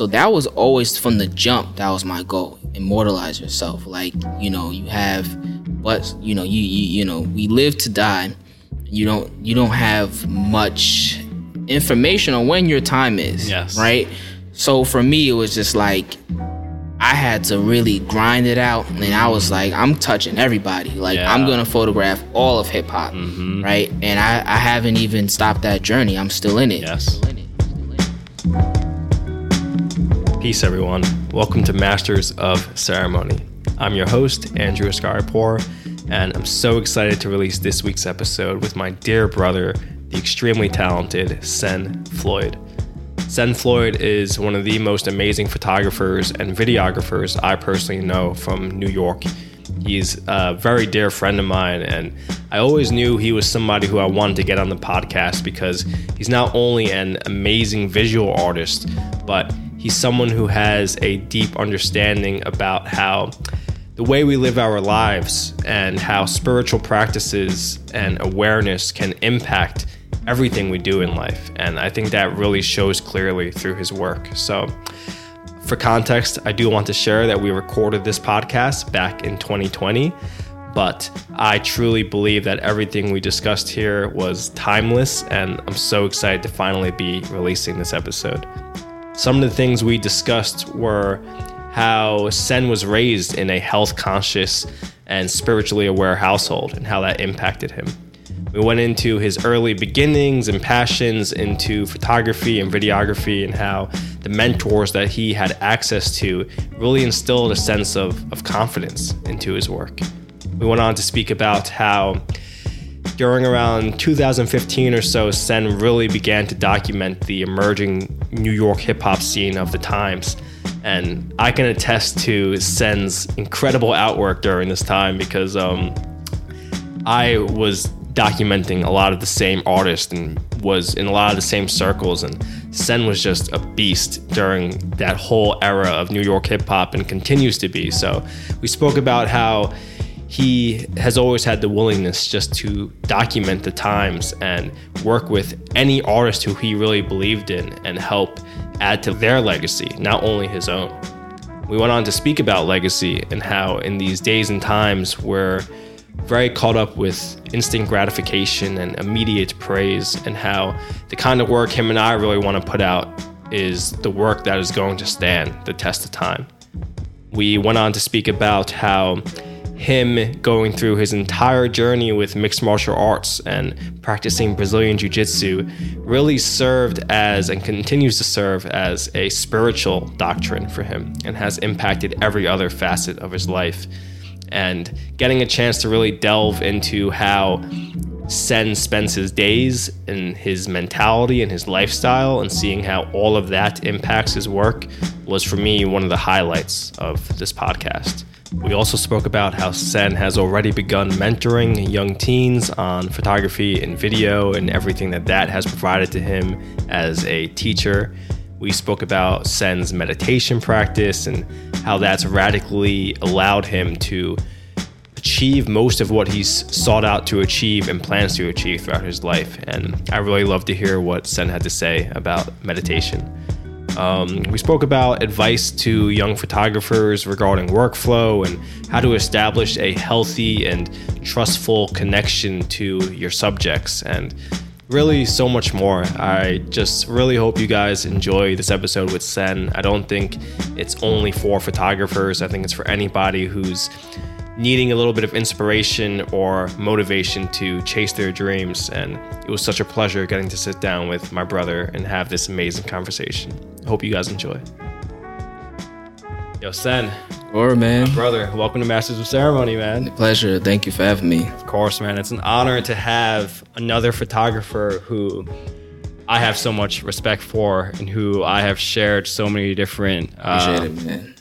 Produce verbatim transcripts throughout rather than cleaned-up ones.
So that was always from the jump. That was my goal. Immortalize yourself. Like, you know, you have, but you know, you, you, you know, we live to die. You don't, you don't have much information on when your time is. Yes. Right. So for me, it was just like, I had to really grind it out. And I was like, I'm touching everybody. Like, yeah. I'm going to photograph all of hip hop. Mm-hmm. Right. And I, I haven't even stopped that journey. I'm still in it. Yes. Peace, everyone. Welcome to Masters of Ceremony. I'm your host, Andrew Askaripor, and I'm so excited to release this week's episode with my dear brother, the extremely talented Sen Floyd. Sen Floyd is one of the most amazing photographers and videographers I personally know from New York. He's a very dear friend of mine, and I always knew he was somebody who I wanted to get on the podcast because he's not only an amazing visual artist, but he's someone who has a deep understanding about how the way we live our lives and how spiritual practices and awareness can impact everything we do in life. And I think that really shows clearly through his work. So for context, I do want to share that we recorded this podcast back in twenty twenty, but I truly believe that everything we discussed here was timeless, and I'm so excited to finally be releasing this episode. Some of the things we discussed were how Sen was raised in a health-conscious and spiritually aware household and how that impacted him. We went into his early beginnings and passions into photography and videography and how the mentors that he had access to really instilled a sense of, of confidence into his work. We went on to speak about how during around two thousand fifteen or so, Sen really began to document the emerging New York hip-hop scene of the times. And I can attest to Sen's incredible outwork during this time because um, I was documenting a lot of the same artists and was in a lot of the same circles. And Sen was just a beast during that whole era of New York hip-hop and continues to be. So we spoke about how he has always had the willingness just to document the times and work with any artist who he really believed in and help add to their legacy, not only his own. We went on to speak about legacy and how in these days and times we're very caught up with instant gratification and immediate praise, and how the kind of work him and I really want to put out is the work that is going to stand the test of time. We went on to speak about how him going through his entire journey with mixed martial arts and practicing Brazilian Jiu-Jitsu really served as and continues to serve as a spiritual doctrine for him and has impacted every other facet of his life. And getting a chance to really delve into how Sen spends his days and his mentality and his lifestyle and seeing how all of that impacts his work was for me one of the highlights of this podcast. We also spoke about how Sen has already begun mentoring young teens on photography and video and everything that that has provided to him as a teacher. We spoke about Sen's meditation practice and how that's radically allowed him to achieve most of what he's sought out to achieve and plans to achieve throughout his life. And I really love to hear what Sen had to say about meditation. Um, we spoke about advice to young photographers regarding workflow and how to establish a healthy and trustful connection to your subjects and really so much more. I just really hope you guys enjoy this episode with Sen. I don't think it's only for photographers. I think it's for anybody who's needing a little bit of inspiration or motivation to chase their dreams. And it was such a pleasure getting to sit down with my brother and have this amazing conversation. Hope you guys enjoy. Yo, Sen. Or man. My brother, welcome to Masters of Ceremony, man. Pleasure. Thank you for having me. Of course, man. It's an honor to have another photographer who I have so much respect for and who I have shared so many different um, Appreciate it, man.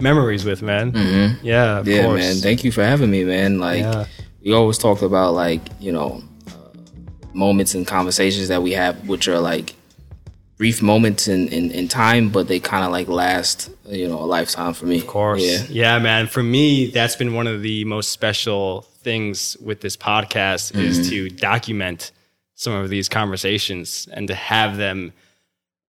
memories with, man. Mm-hmm. Yeah, of yeah, course. Yeah, man. Thank you for having me, man. Like, yeah. we always talked about, like, you know, uh, moments and conversations that we have, which are, like, brief moments in, in, in time, but they kind of, like, last, you know, a lifetime for me. Of course. Yeah. yeah, man. For me, that's been one of the most special things with this podcast mm-hmm. is to document some of these conversations and to have them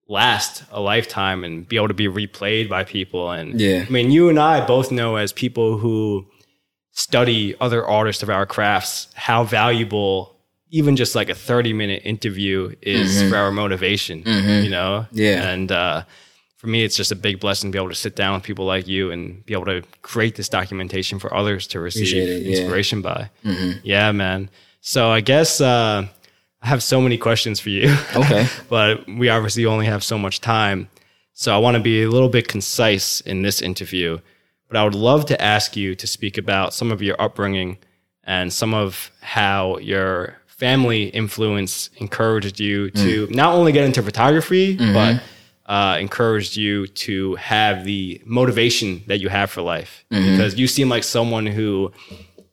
last a lifetime and be able to be replayed by people. And yeah. I mean, you and I both know, as people who study other artists of our crafts, how valuable even just like a thirty minute interview is mm-hmm. for our motivation, mm-hmm. you know? Yeah. And uh, for me, it's just a big blessing to be able to sit down with people like you and be able to create this documentation for others to receive it, inspiration yeah. by. Mm-hmm. Yeah, man. So I guess uh, I have so many questions for you. Okay. But we obviously only have so much time. So I want to be a little bit concise in this interview, but I would love to ask you to speak about some of your upbringing and some of how your family influence encouraged you to mm. not only get into photography, mm-hmm. but uh, encouraged you to have the motivation that you have for life. Mm-hmm. Because you seem like someone who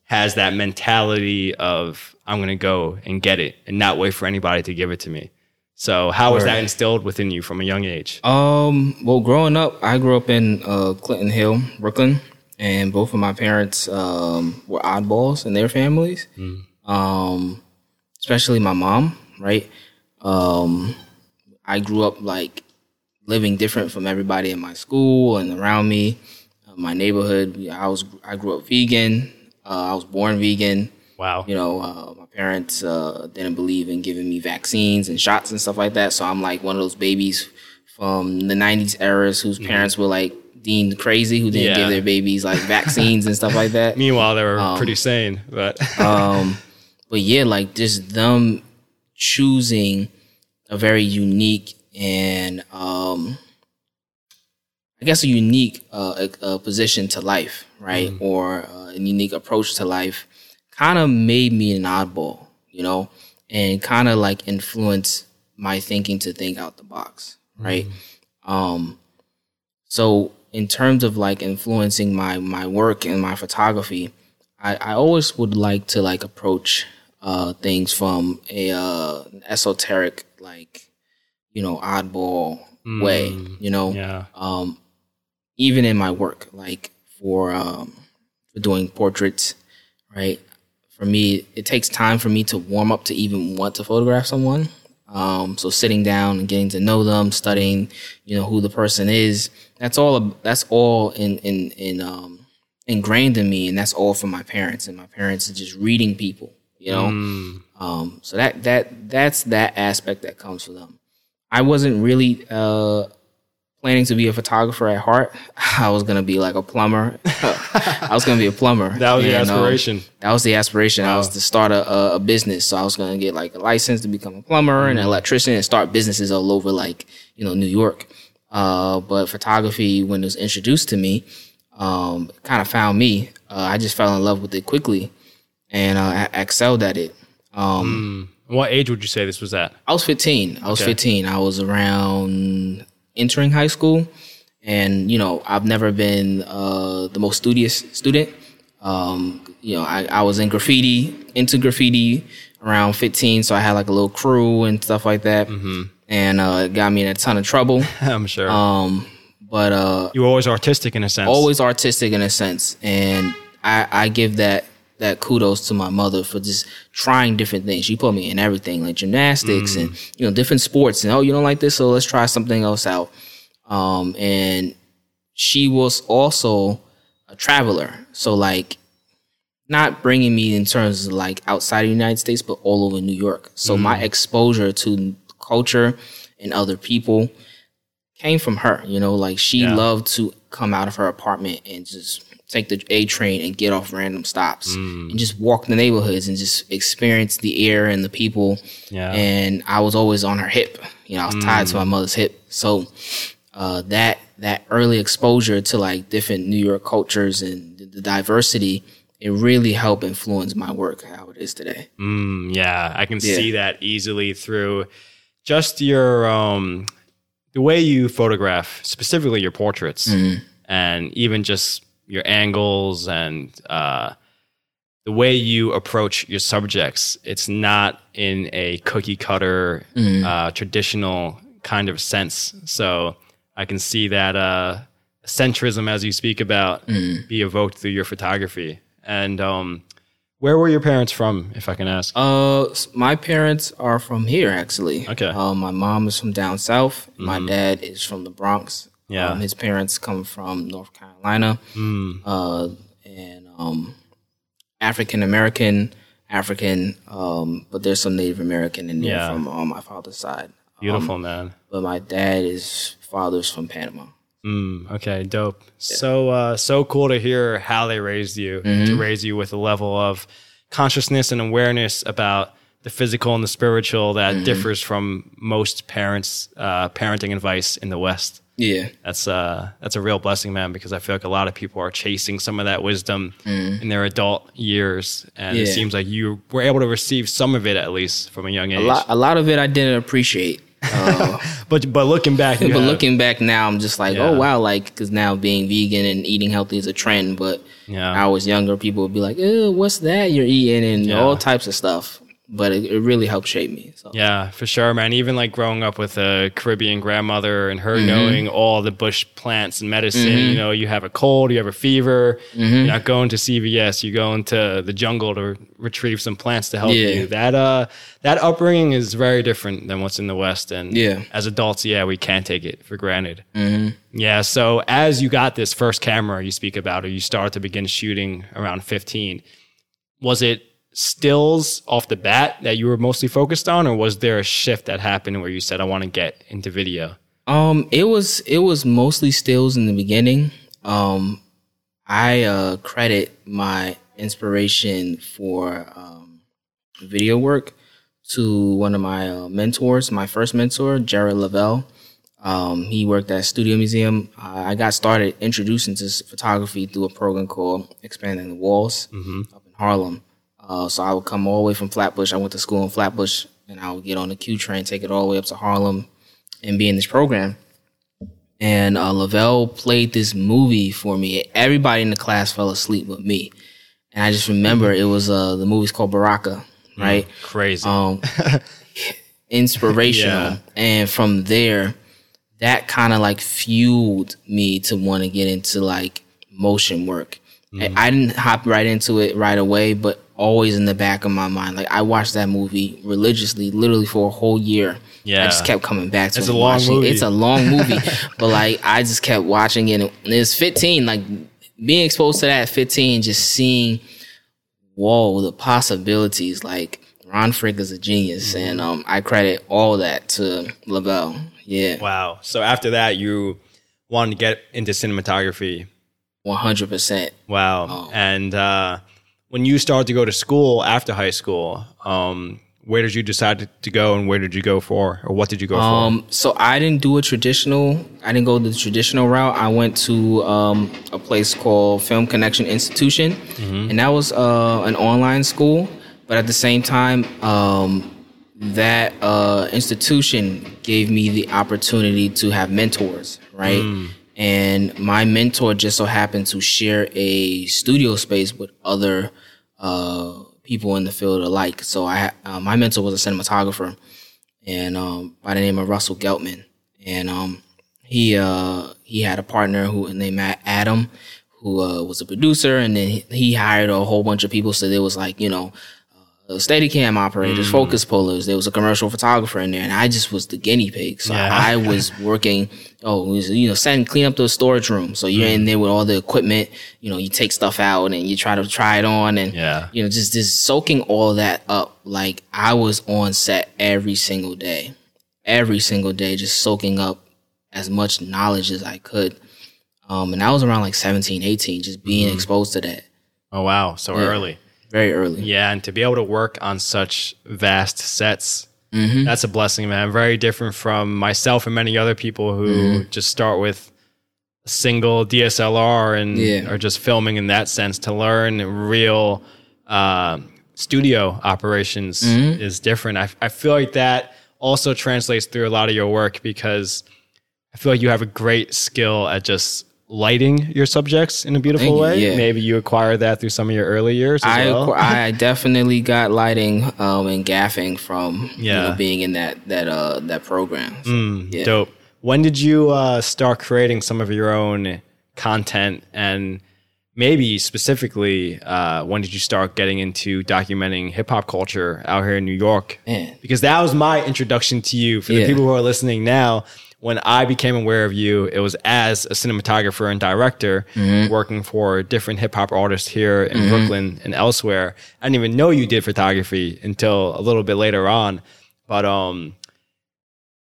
has that mentality of, I'm going to go and get it and not wait for anybody to give it to me. So how was right. that instilled within you from a young age? Um, well, growing up, I grew up in uh, Clinton Hill, Brooklyn, and both of my parents um, were oddballs in their families. Mm. Um Especially my mom, right? Um, I grew up like living different from everybody in my school and around me, uh, my neighborhood. I was I grew up vegan. Uh, I was born vegan. Wow. You know, uh, my parents uh, didn't believe in giving me vaccines and shots and stuff like that. So I'm like one of those babies from the nineties eras whose parents mm-hmm. were like deemed crazy, who didn't yeah. give their babies like vaccines and stuff like that. Meanwhile, they were um, pretty sane, but. um, But yeah, like just them choosing a very unique and um, I guess a unique uh, a, a position to life, right? Mm-hmm. Or uh, a unique approach to life kind of made me an oddball, you know, and kind of like influenced my thinking to think out the box, right? Mm-hmm. Um, so in terms of like influencing my, my work and my photography, I, I always would like to like approach Uh, things from a uh, esoteric, like, you know, oddball mm, way, you know, yeah. um, even in my work, like for, um, for doing portraits, right? For me, it takes time for me to warm up to even want to photograph someone. Um, so sitting down and getting to know them, studying, you know, who the person is, that's all, that's all in, in, in um, ingrained in me. And that's all from my parents, and my parents are just reading people. You know, mm. um, so that that that's that aspect that comes for them. I wasn't really uh, planning to be a photographer at heart. I was gonna be like a plumber. I was gonna be a plumber. That was and, the aspiration. Um, that was the aspiration. Wow. I was to start a, a business. So I was gonna get like a license to become a plumber mm. and an electrician and start businesses all over, like, you know, New York. Uh, but photography, when it was introduced to me, um, kind of found me. Uh, I just fell in love with it quickly. And uh, I excelled at it. Um, mm. What age would you say this was at? I was fifteen. I was okay. fifteen. I was around entering high school. And, you know, I've never been uh, the most studious student. Um, you know, I, I was in graffiti, into graffiti around fifteen. So I had like a little crew and stuff like that. Mm-hmm. And uh, it got me in a ton of trouble. I'm sure. Um, but uh, you were always artistic in a sense. Always artistic in a sense. And I, I give that. that kudos to my mother for just trying different things. She put me in everything, like gymnastics mm. and, you know, different sports. And, oh, you don't like this? So let's try something else out. Um, and she was also a traveler. So, like, not bringing me in terms of, like, outside of the United States, but all over New York. So mm. my exposure to culture and other people came from her. You know, like, she yeah. loved to come out of her apartment and just take the A train and get off random stops mm. and just walk the neighborhoods and just experience the air and the people. Yeah. And I was always on her hip. You know, I was mm. tied to my mother's hip. So uh, that that early exposure to like different New York cultures and the diversity, it really helped influence my work how it is today. Mm, yeah, I can yeah. see that easily through just your um, the way you photograph, specifically your portraits mm. and even just your angles and uh, the way you approach your subjects. It's not in a cookie cutter, mm-hmm. uh, traditional kind of sense. So I can see that uh, centrism, as you speak about, mm-hmm. be evoked through your photography. And um, Where were your parents from, if I can ask? Uh, my parents are from here, actually. Okay. Uh, my mom is from down south. Mm. My dad is from the Bronx. Yeah. Um, his parents come from North Carolina. Mm. Uh, and um, African American, African, um, but there's some Native American in there yeah. from um, my father's side. Beautiful, um, man. But my dad is father's from Panama. Mm, okay, dope. Yeah. So uh, so cool to hear how they raised you, mm-hmm. to raise you with a level of consciousness and awareness about the physical and the spiritual that mm-hmm. differs from most parents' uh, parenting advice in the West. Yeah, that's uh that's a real blessing, man, because I feel like a lot of people are chasing some of that wisdom mm. in their adult years, and yeah. it seems like you were able to receive some of it at least from a young age. A lot, a lot of it I didn't appreciate. Uh, but but looking back, but have, looking back now, I'm just like, yeah. oh wow, like because now being vegan and eating healthy is a trend. But yeah. when I was younger, people would be like, ew, what's that you're eating, and yeah. all types of stuff. But it, it really helped shape me. So. Yeah, for sure, man. Even like growing up with a Caribbean grandmother and her mm-hmm. knowing all the bush plants and medicine, mm-hmm. you know, you have a cold, you have a fever, mm-hmm. you're not going to C V S, you're going to the jungle to retrieve some plants to help yeah. you. That uh, that upbringing is very different than what's in the West. And yeah. as adults, yeah, we can't take it for granted. Mm-hmm. Yeah, so as you got this first camera you speak about, or you started to begin shooting around fifteen, was it stills off the bat that you were mostly focused on, or was there a shift that happened where you said, I want to get into video? Um, it was it was mostly stills in the beginning. Um, I uh, credit my inspiration for um, video work to one of my uh, mentors, my first mentor, Jared Lavelle. Um, he worked at Studio Museum. Uh, I got started introducing to photography through a program called Expanding the Walls mm-hmm. up in Harlem. Uh, so I would come all the way from Flatbush. I went to school in Flatbush, and I would get on the Q train, take it all the way up to Harlem, and be in this program. And uh, Lavelle played this movie for me. Everybody in the class fell asleep with me. And I just remember it was, uh, the movie's called Baraka, right? Mm, crazy. Um, inspirational. Yeah. And from there, that kind of like fueled me to want to get into like motion work. Mm. I, I didn't hop right into it right away, but always in the back of my mind. Like, I watched that movie religiously, literally for a whole year. Yeah. I just kept coming back to it. It's a long movie. It's a long movie. But, like, I just kept watching it. And it's fifteen. Like, being exposed to that at fifteen, just seeing, whoa, the possibilities. Like, Ron Frick is a genius. Mm-hmm. And um, I credit all that to Lavelle. Yeah. Wow. So after that, you wanted to get into cinematography. one hundred percent. Wow. Um, and... uh When you started to go to school after high school, um, where did you decide to go, and where did you go for, or what did you go um, for? So I didn't do a traditional, I didn't go the traditional route. I went to um, a place called Film Connection Institution, mm-hmm. and that was uh, an online school. But at the same time, um, that uh, institution gave me the opportunity to have mentors, right? Mm. And my mentor just so happened to share a studio space with other uh, people in the field alike. So I, uh, my mentor was a cinematographer, and um, by the name of Russell Geltman, and um, he uh, he had a partner who named Adam, who uh, was a producer, and then he hired a whole bunch of people. So there was like you know, uh, Steadicam operators, mm. focus pullers. There was a commercial photographer in there, and I just was the guinea pig. So yeah. I, I was working. Oh, you know, send, clean up the storage room. So you're mm. in there with all the equipment. You know, you take stuff out and you try to try it on, and yeah. you know, just just soaking all that up. Like I was on set every single day, every single day, just soaking up as much knowledge as I could. Um, and I was around like seventeen, eighteen, just being mm. exposed to that. Oh wow, so yeah. early, very early. Yeah, and to be able to work on such vast sets. Mm-hmm. That's a blessing, man. Very different from myself and many other people who mm-hmm. just start with a single D S L R and yeah. are just filming in that sense. To learn real uh, studio operations mm-hmm. is different. I, I feel like that also translates through a lot of your work, because I feel like you have a great skill at just lighting your subjects in a beautiful you, way. Yeah. Maybe you acquired that through some of your early years as I, well. I definitely got lighting um, and gaffing from yeah. you know, being in that that uh, that program. So, mm, yeah. Dope. When did you uh, start creating some of your own content and maybe specifically, uh, when did you start getting into documenting hip hop culture out here in New York? Man. Because that was my introduction to you. For yeah. the people who are listening now, when I became aware of you, it was as a cinematographer and director mm-hmm. working for different hip hop artists here in mm-hmm. Brooklyn and elsewhere. I didn't even know you did photography until a little bit later on. But um,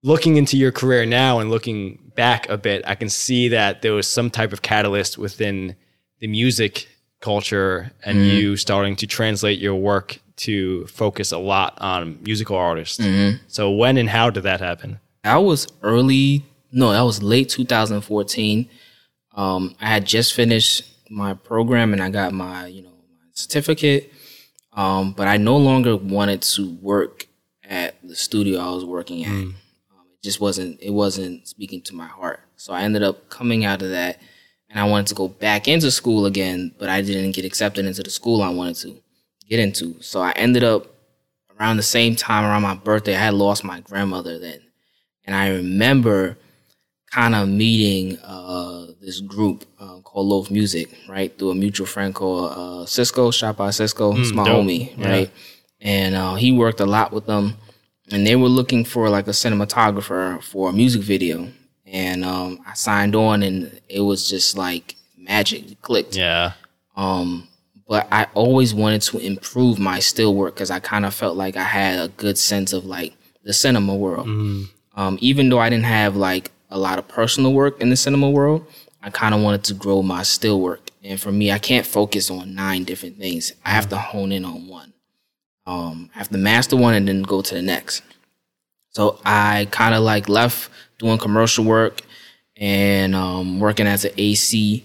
looking into your career now and looking back a bit, I can see that there was some type of catalyst within the music culture and mm-hmm. you starting to translate your work to focus a lot on musical artists. Mm-hmm. So when and how did that happen? I was early, no, that was late two thousand fourteen. Um, I had just finished my program and I got my, you know, my certificate. Um, but I no longer wanted to work at the studio I was working at. Mm. Um, it just wasn't, it wasn't speaking to my heart. So I ended up coming out of that and I wanted to go back into school again, but I didn't get accepted into the school I wanted to get into. So I ended up around the same time, around my birthday, I had lost my grandmother then. And I remember kind of meeting uh, this group uh, called Loaf Music, right? Through a mutual friend called uh, Cisco, shot by Cisco. It's mm, my dope. homie, right? Yeah. And uh, he worked a lot with them. And they were looking for like a cinematographer for a music video. And um, I signed on and it was just like magic. It clicked. Yeah. Um, but I always wanted to improve my still work because I kind of felt like I had a good sense of like the cinema world. Mm. Um, even though I didn't have like a lot of personal work in the cinema world, I kind of wanted to grow my still work. And for me, I can't focus on nine different things. I have to hone in on one. Um, I have to master one and then go to the next. So I kind of like left doing commercial work and um, working as an A C.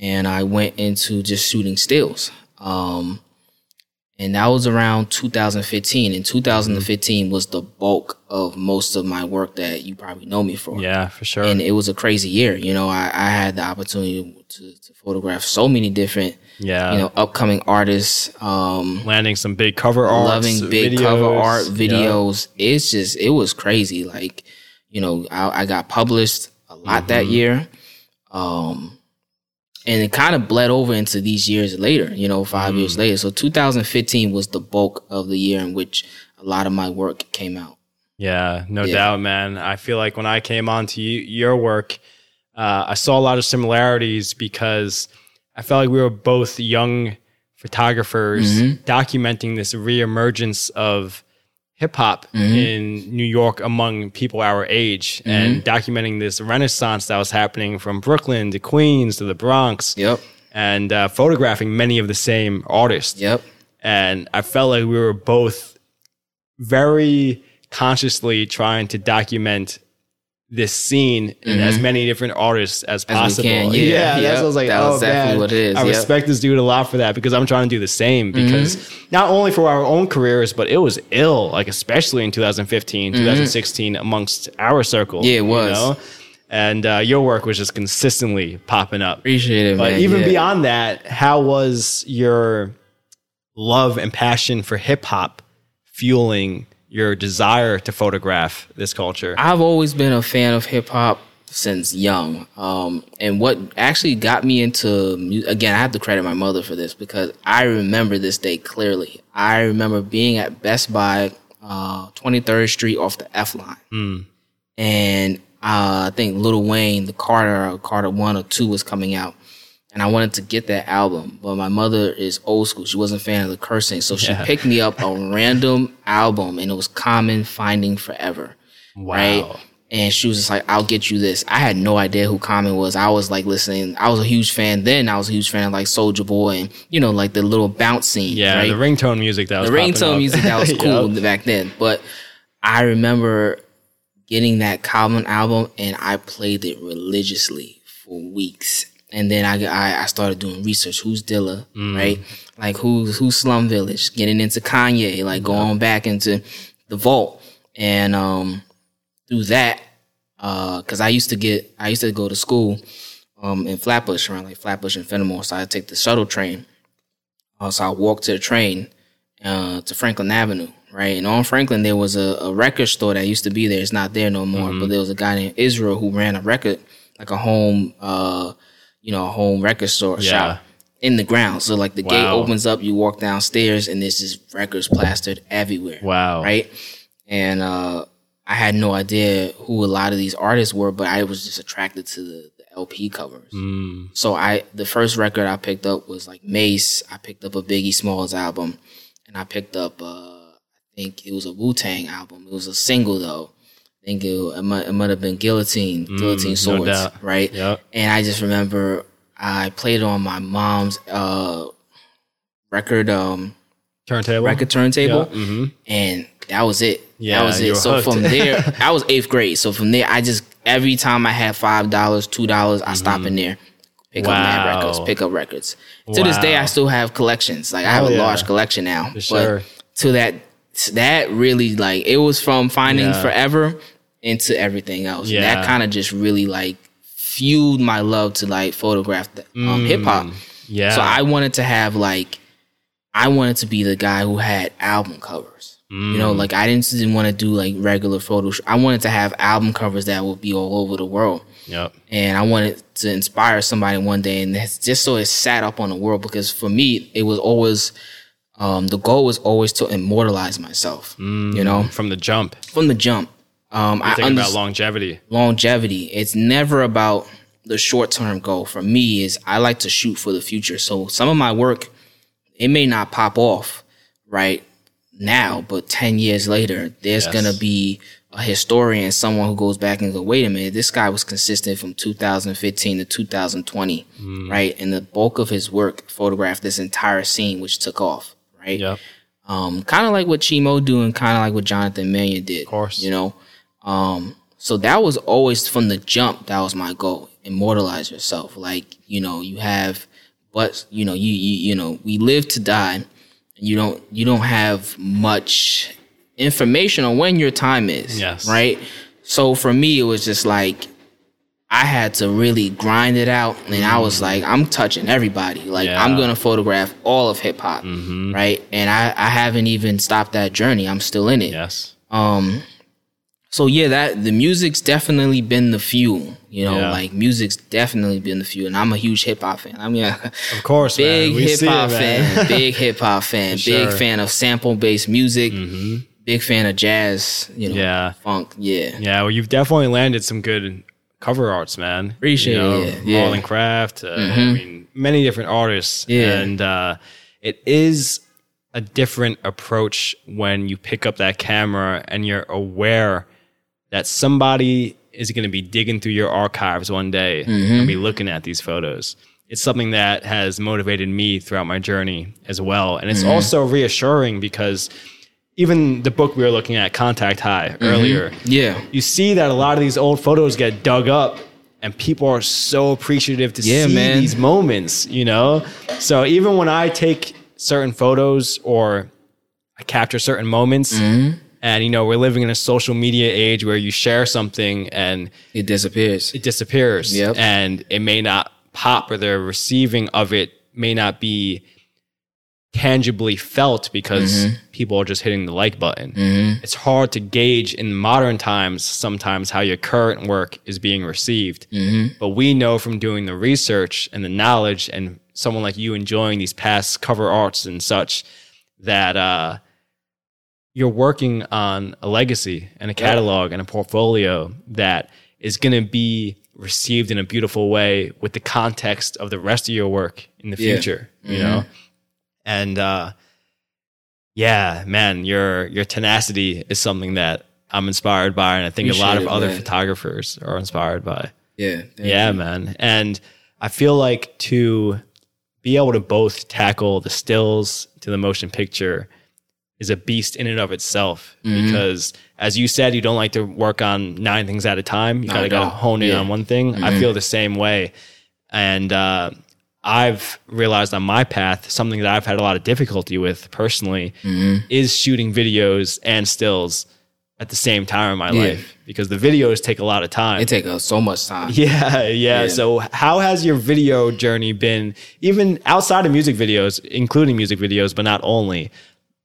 And I went into just shooting stills. Um, And that was around two thousand fifteen. And two thousand fifteen was the bulk of most of my work that you probably know me for. Yeah, for sure. And it was a crazy year. You know, I, I had the opportunity to, to photograph so many different, yeah. you know, upcoming artists. Um, Landing some big cover art. Loving big videos. cover art videos. Yeah. It's just, it was crazy. Like, you know, I, I got published a lot mm-hmm. that year. Um And it kind of bled over into these years later, you know, five mm. years later. So two thousand fifteen was the bulk of the year in which a lot of my work came out. Yeah, no yeah. doubt, man. I feel like when I came on to you, your work, uh, I saw a lot of similarities because I felt like we were both young photographers mm-hmm. documenting this reemergence of hip hop mm-hmm. in New York among people our age mm-hmm. and documenting this renaissance that was happening from Brooklyn to Queens to the Bronx yep. and uh, photographing many of the same artists. Yep. And I felt like we were both very consciously trying to document this scene mm-hmm. in as many different artists as, as possible. We can, yeah, yeah yep. that's what I was like, that oh, was definitely man, what it is. I yep. respect this dude a lot for that because I'm trying to do the same because mm-hmm. not only for our own careers, but it was ill, like especially in two thousand fifteen, mm-hmm. two thousand sixteen amongst our circle. Yeah, it was. You know? And uh, your work was just consistently popping up. Appreciate it, but man. But even yeah. beyond that, how was your love and passion for hip hop fueling your desire to photograph this culture? I've always been a fan of hip hop since young. Um, and what actually got me into music, again, I have to credit my mother for this because I remember this day clearly. I remember being at Best Buy, uh, twenty-third Street off the F line. Mm. And uh, I think Lil Wayne, the Carter, or Carter one or two was coming out. And I wanted to get that album, but my mother is old school. She wasn't a fan of the cursing, so she yeah. picked me up a random album, and it was Common, Finding Forever. Wow. Right? And she was just like, I'll get you this. I had no idea who Common was. I was like listening. I was a huge fan then. I was a huge fan of like Soulja Boy and, you know, like the little bounce scene. Yeah, right? The ringtone music that was The ringtone up. music that was cool yep. back then. But I remember getting that Common album, and I played it religiously for weeks. And then I, I started doing research. Who's Dilla, mm. right? Like, who's who's Slum Village? Getting into Kanye, like, going back into the vault. And um, through that, because uh, I used to get, I used to go to school um, in Flatbush, around, like, Flatbush and Fenimore. So I'd take the shuttle train. Uh, so I walked to the train uh, to Franklin Avenue, right? And on Franklin, there was a, a record store that used to be there. It's not there no more. Mm-hmm. But there was a guy named Israel who ran a record, like a home... Uh, you know, a home record store yeah. shop. in the ground. So like the wow. gate opens up, you walk downstairs, and there's just records plastered everywhere. Wow. Right? And uh, I had no idea who a lot of these artists were, but I was just attracted to the, the L P covers. Mm. So I the first record I picked up was like Mace. I picked up a Biggie Smalls album, and I picked up, uh, I think it was a Wu-Tang album. It was a single, though. I think it, it, might, it might have been Guillotine, mm, Guillotine Swords, no doubt. Right? Yep. And I just remember... I played on my mom's uh, record um, turntable, record turntable, yeah. mm-hmm. and that was it. Yeah, that was it. So hooked. From there, I was eighth grade. So from there, I just every time I had five dollars, two dollars, mm-hmm. I stop in there, pick wow. up mad records, pick up records. Wow. To this day, I still have collections. Like I have oh, a yeah. large collection now. For but sure. to that, to that really like it was from Finding yeah. Forever into everything else. Yeah. That kind of just really like. Fueled my love to like photograph the, um, mm, hip hop. Yeah. So I wanted to have like, I wanted to be the guy who had album covers. Mm. You know, like I didn't, didn't want to do like regular photo. Sh- I wanted to have album covers that would be all over the world. Yep. And I wanted to inspire somebody one day, and that's just so it sat up on the world, because for me it was always um, the goal was always to immortalize myself. Mm. You know, from the jump. From the jump. Um, You're I think under- about longevity. Longevity. It's never about the short-term goal. For me, is I like to shoot for the future. So some of my work, it may not pop off right now, but ten years later, there's yes. going to be a historian, someone who goes back and goes, wait a minute, this guy was consistent from two thousand fifteen to two thousand twenty, mm. right? And the bulk of his work photographed this entire scene, which took off, right? Yep. Um, kind of like what Chimo Du and kind of like what Jonathan Mannion did. Of course. You know? Um, so that was always from the jump. That was my goal. Immortalize yourself. Like, you know, you have, but you know, you, you, you know, we live to die, and you don't, you don't have much information on when your time is. Yes. Right. So for me, it was just like, I had to really grind it out. And I was like, I'm touching everybody. Like yeah. I'm going to photograph all of hip hop. Mm-hmm. Right. And I, I haven't even stopped that journey. I'm still in it. Yes. Um, So yeah, that the music's definitely been the fuel, you know. Yeah. Like music's definitely been the fuel, and I'm a huge hip hop fan. I mean, of course, big hip hop fan, big hip hop fan, sure. big fan of sample based music, mm-hmm. big fan of jazz, you know, yeah. funk, yeah, yeah. Well, you've definitely landed some good cover arts, man. Appreciate you know, it, yeah. Marlon Craft, uh, mm-hmm. I mean, many different artists, yeah. and uh, it is a different approach when you pick up that camera and you're aware that somebody is going to be digging through your archives one day mm-hmm. and be looking at these photos. It's something that has motivated me throughout my journey as well. And it's mm-hmm. also reassuring, because even the book we were looking at, Contact High, mm-hmm. earlier, yeah, you see that a lot of these old photos get dug up, and people are so appreciative to yeah, see man. these moments, you know? So even when I take certain photos or I capture certain moments, mm-hmm. and, you know, we're living in a social media age where you share something and... It disappears. It disappears. Yep. And it may not pop, or the receiving of it may not be tangibly felt, because mm-hmm. people are just hitting the like button. Mm-hmm. It's hard to gauge in modern times sometimes how your current work is being received. Mm-hmm. But we know from doing the research and the knowledge, and someone like you enjoying these past cover arts and such, that... uh you're working on a legacy and a catalog and a portfolio that is going to be received in a beautiful way with the context of the rest of your work in the yeah. future, you mm-hmm. know? And, uh, yeah, man, your, your tenacity is something that I'm inspired by. And I think Appreciate a lot of it, other man. photographers are inspired by. Yeah. Yeah, you. man. And I feel like to be able to both tackle the stills to the motion picture is a beast in and of itself, mm-hmm. because as you said, you don't like to work on nine things at a time. You kind of got to hone in yeah. on one thing. Mm-hmm. I feel the same way. And uh, I've realized on my path, something that I've had a lot of difficulty with personally mm-hmm. is shooting videos and stills at the same time in my yeah. life, because the videos take a lot of time. They take uh, so much time. Yeah, yeah, yeah. So how has your video journey been, even outside of music videos, including music videos, but not only,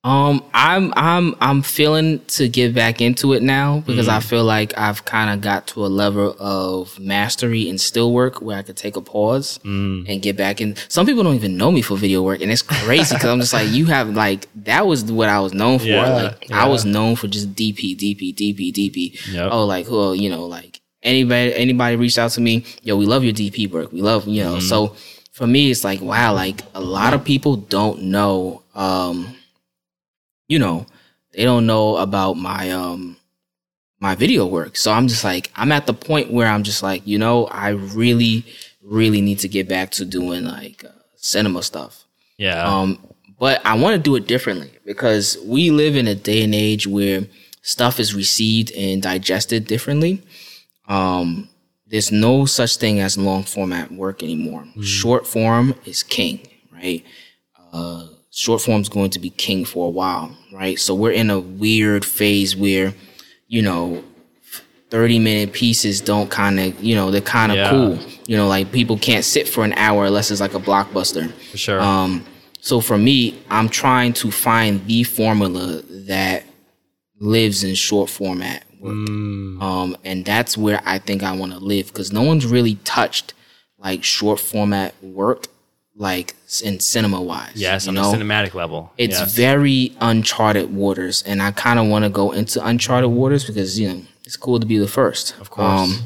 Um, I'm I'm I'm feeling to get back into it now because mm. I feel like I've kind of got to a level of mastery and still work where I could take a pause mm. and get back in. Some people don't even know me for video work, and it's crazy because I'm just like, you have like that was what I was known for. Yeah, like yeah. I was known for just D P, D P, D P, D P. Yep. Oh, like well, you know, like anybody anybody reached out to me, yo, we love your D P work. We love you know. Mm. So for me, it's like wow, like a lot of people don't know. Um, You know, they don't know about my um my video work. So I'm just like, I'm at the point where I'm just like, you know, I really, really need to get back to doing like uh, cinema stuff. Yeah. Um, but I want to do it differently because we live in a day and age where stuff is received and digested differently. Um, there's no such thing as long format work anymore. Mm. Short form is king, right? Uh. Short form's going to be king for a while, right? So we're in a weird phase where, you know, thirty minute pieces don't kind of, you know, they're kind of yeah. cool. You know, like people can't sit for an hour unless it's like a blockbuster. For sure. Um, so for me, I'm trying to find the formula that lives in short format work. Mm. Um, and that's where I think I want to live because no one's really touched like short format work. Like in cinema wise. Yes, on you know? the cinematic level. It's yes. very uncharted waters. And I kind of want to go into uncharted waters because, you know, it's cool to be the first. Of course. Um,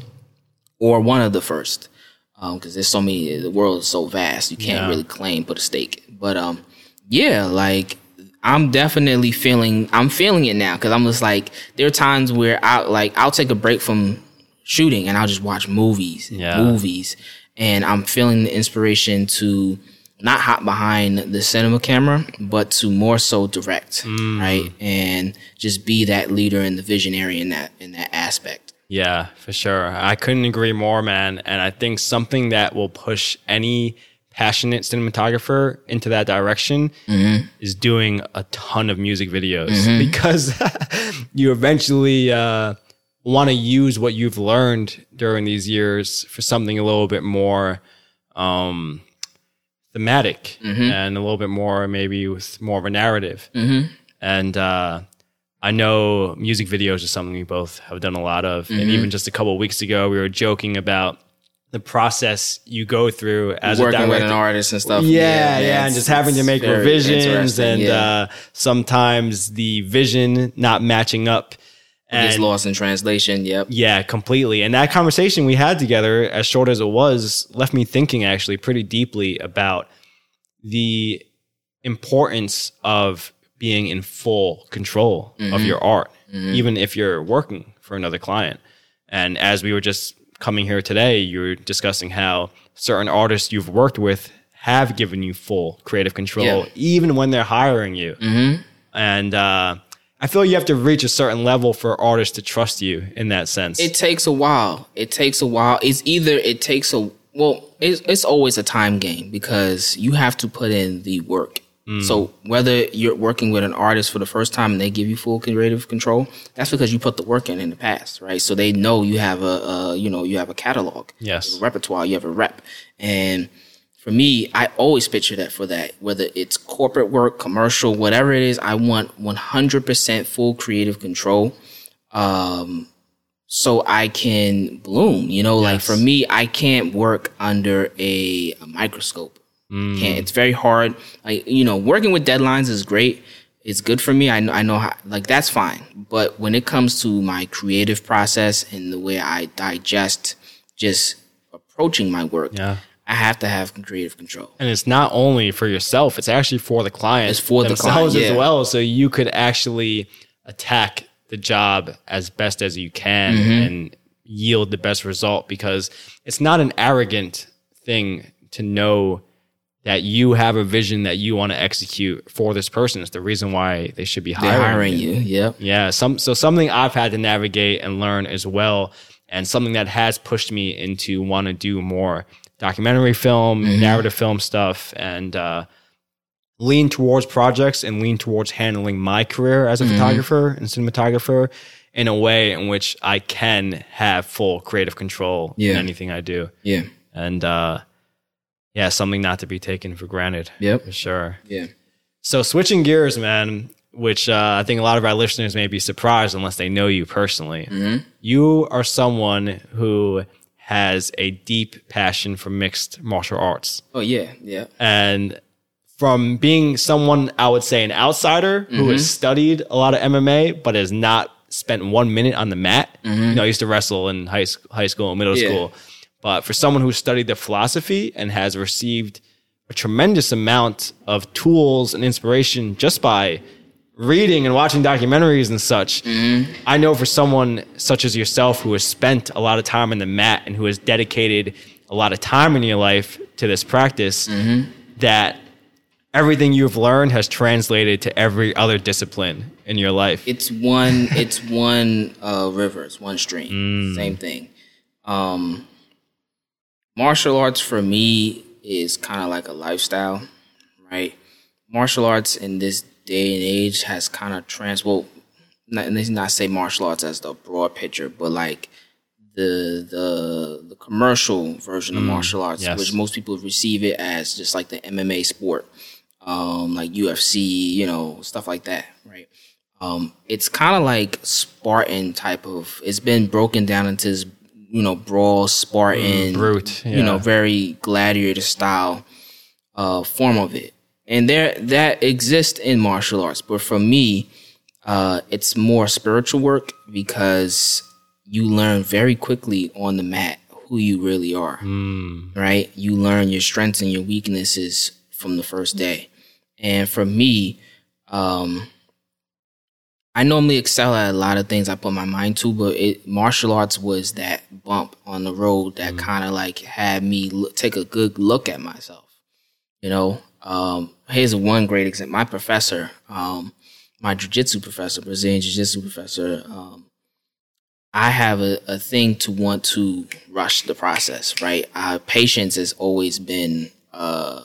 or one of the first. Because um, there's so many, the world is so vast. You can't yeah. really claim, put a stake. But um, yeah, like I'm definitely feeling, I'm feeling it now. Because I'm just like, there are times where I, like, I'll take a break from shooting and I'll just watch movies. Yeah. Movies. And I'm feeling the inspiration to not hop behind the cinema camera, but to more so direct, mm. right? And just be that leader and the visionary in that in that aspect. Yeah, for sure. I couldn't agree more, man. And I think something that will push any passionate cinematographer into that direction mm-hmm. is doing a ton of music videos mm-hmm. because you eventually... Uh, want to use what you've learned during these years for something a little bit more um, thematic mm-hmm. and a little bit more maybe with more of a narrative. Mm-hmm. And uh, I know music videos are something we both have done a lot of. Mm-hmm. And even just a couple of weeks ago, we were joking about the process you go through as working a director. With an artist and stuff. Yeah, yeah, yeah and just having to make revisions and yeah. uh, sometimes the vision not matching up. And it's lost in translation, yep. Yeah, completely. And that conversation we had together, as short as it was, left me thinking actually pretty deeply about the importance of being in full control mm-hmm. of your art, mm-hmm. even if you're working for another client. And as we were just coming here today, you were discussing how certain artists you've worked with have given you full creative control, yeah. even when they're hiring you. Mm-hmm. And... uh I feel you have to reach a certain level for artists to trust you in that sense. It takes a while. It takes a while. It's either it takes a, well, it's, it's always a time game because you have to put in the work. Mm. So whether you're working with an artist for the first time and they give you full creative control, that's because you put the work in in the past, right? So they know you have a, a you know, you have a catalog, yes, a repertoire, you have a rep. And for me, I always picture that for that, whether it's corporate work, commercial, whatever it is, I want one hundred percent full creative control um, so I can bloom. You know, yes. like for me, I can't work under a, a microscope. Mm. Can't, it's very hard. Like, you know, working with deadlines is great. It's good for me. I know, I know how, like, that's fine. But when it comes to my creative process and the way I digest just approaching my work, yeah. I have to have creative control. And it's not only for yourself, it's actually for the client. It's for the client yeah. as well. So you could actually attack the job as best as you can mm-hmm. and yield the best result because it's not an arrogant thing to know that you have a vision that you want to execute for this person. It's the reason why they should be hiring, hiring you. Yeah. Yeah. Some, so something I've had to navigate and learn as well. And something that has pushed me into want to do more documentary film, mm-hmm. narrative film stuff, and uh, lean towards projects and lean towards handling my career as a mm-hmm. photographer and cinematographer in a way in which I can have full creative control yeah. in anything I do. Yeah. And uh, yeah, something not to be taken for granted. Yep. For sure. Yeah. So switching gears, man, which uh, I think a lot of our listeners may be surprised unless they know you personally. Mm-hmm. You are someone who has a deep passion for mixed martial arts. Oh, yeah, yeah. And from being someone, I would say an outsider, mm-hmm. who has studied a lot of M M A but has not spent one minute on the mat. Mm-hmm. You know, I used to wrestle in high, high school and middle yeah. school. But for someone who studied the philosophy and has received a tremendous amount of tools and inspiration just by reading and watching documentaries and such, mm-hmm. I know for someone such as yourself who has spent a lot of time on the mat and who has dedicated a lot of time in your life to this practice, mm-hmm. that everything you've learned has translated to every other discipline in your life. It's one it's one uh, river, it's one stream, mm. same thing. Um, martial arts for me is kind of like a lifestyle, right? Martial arts in this day and age has kind of trans well not, let's not say martial arts as the broad picture, but like the the the commercial version mm, of martial arts, yes. which most people receive it as just like the M M A sport, um like U F C, you know, stuff like that, right? Um it's kind of like Spartan type of, it's been broken down into this, you know, brawl, Spartan, mm, brute, yeah. you know, very gladiator style uh form of it. And there, that exists in martial arts, but for me, uh, it's more spiritual work because you learn very quickly on the mat who you really are, mm. right? You learn your strengths and your weaknesses from the first day. And for me, um, I normally excel at a lot of things I put my mind to, but it, martial arts was that bump on the road that mm. kind of like had me look, take a good look at myself, you know? Um, here's one great example. My professor, um, my jiu-jitsu professor, Brazilian jiu-jitsu professor, um, I have a, a thing to want to rush the process, right? Uh, patience has always been uh,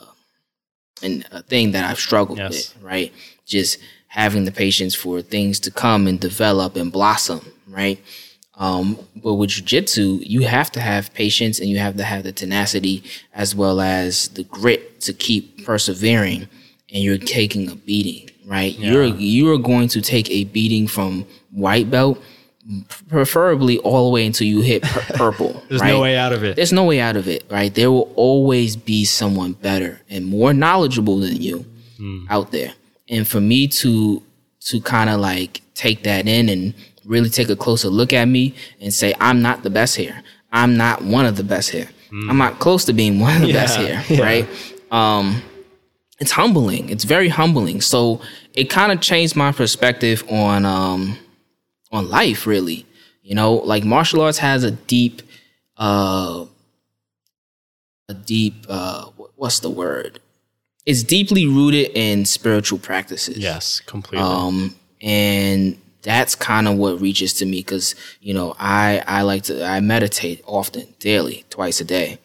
an, a thing that I've struggled yes. with, right? Just having the patience for things to come and develop and blossom, right? Um, but with jiu-jitsu, you have to have patience and you have to have the tenacity as well as the grit to keep persevering, and you're taking a beating, right? Yeah. You're, you're going to take a beating from white belt, preferably all the way until you hit pur- purple. There's right? no way out of it. There's no way out of it, right? There will always be someone better and more knowledgeable than you mm. out there. And for me to, to kind of like take that in and really take a closer look at me and say, I'm not the best here. I'm not one of the best here. Mm. I'm not close to being one of the yeah, best here, yeah. right? Um, it's humbling. It's very humbling. So it kind of changed my perspective on um, on life, really. You know, like martial arts has a deep, uh, a deep, uh, what's the word? It's deeply rooted in spiritual practices. Yes, completely. Um, and... That's kind of what reaches to me because, you know, I, I like to, I meditate often, daily, twice a day.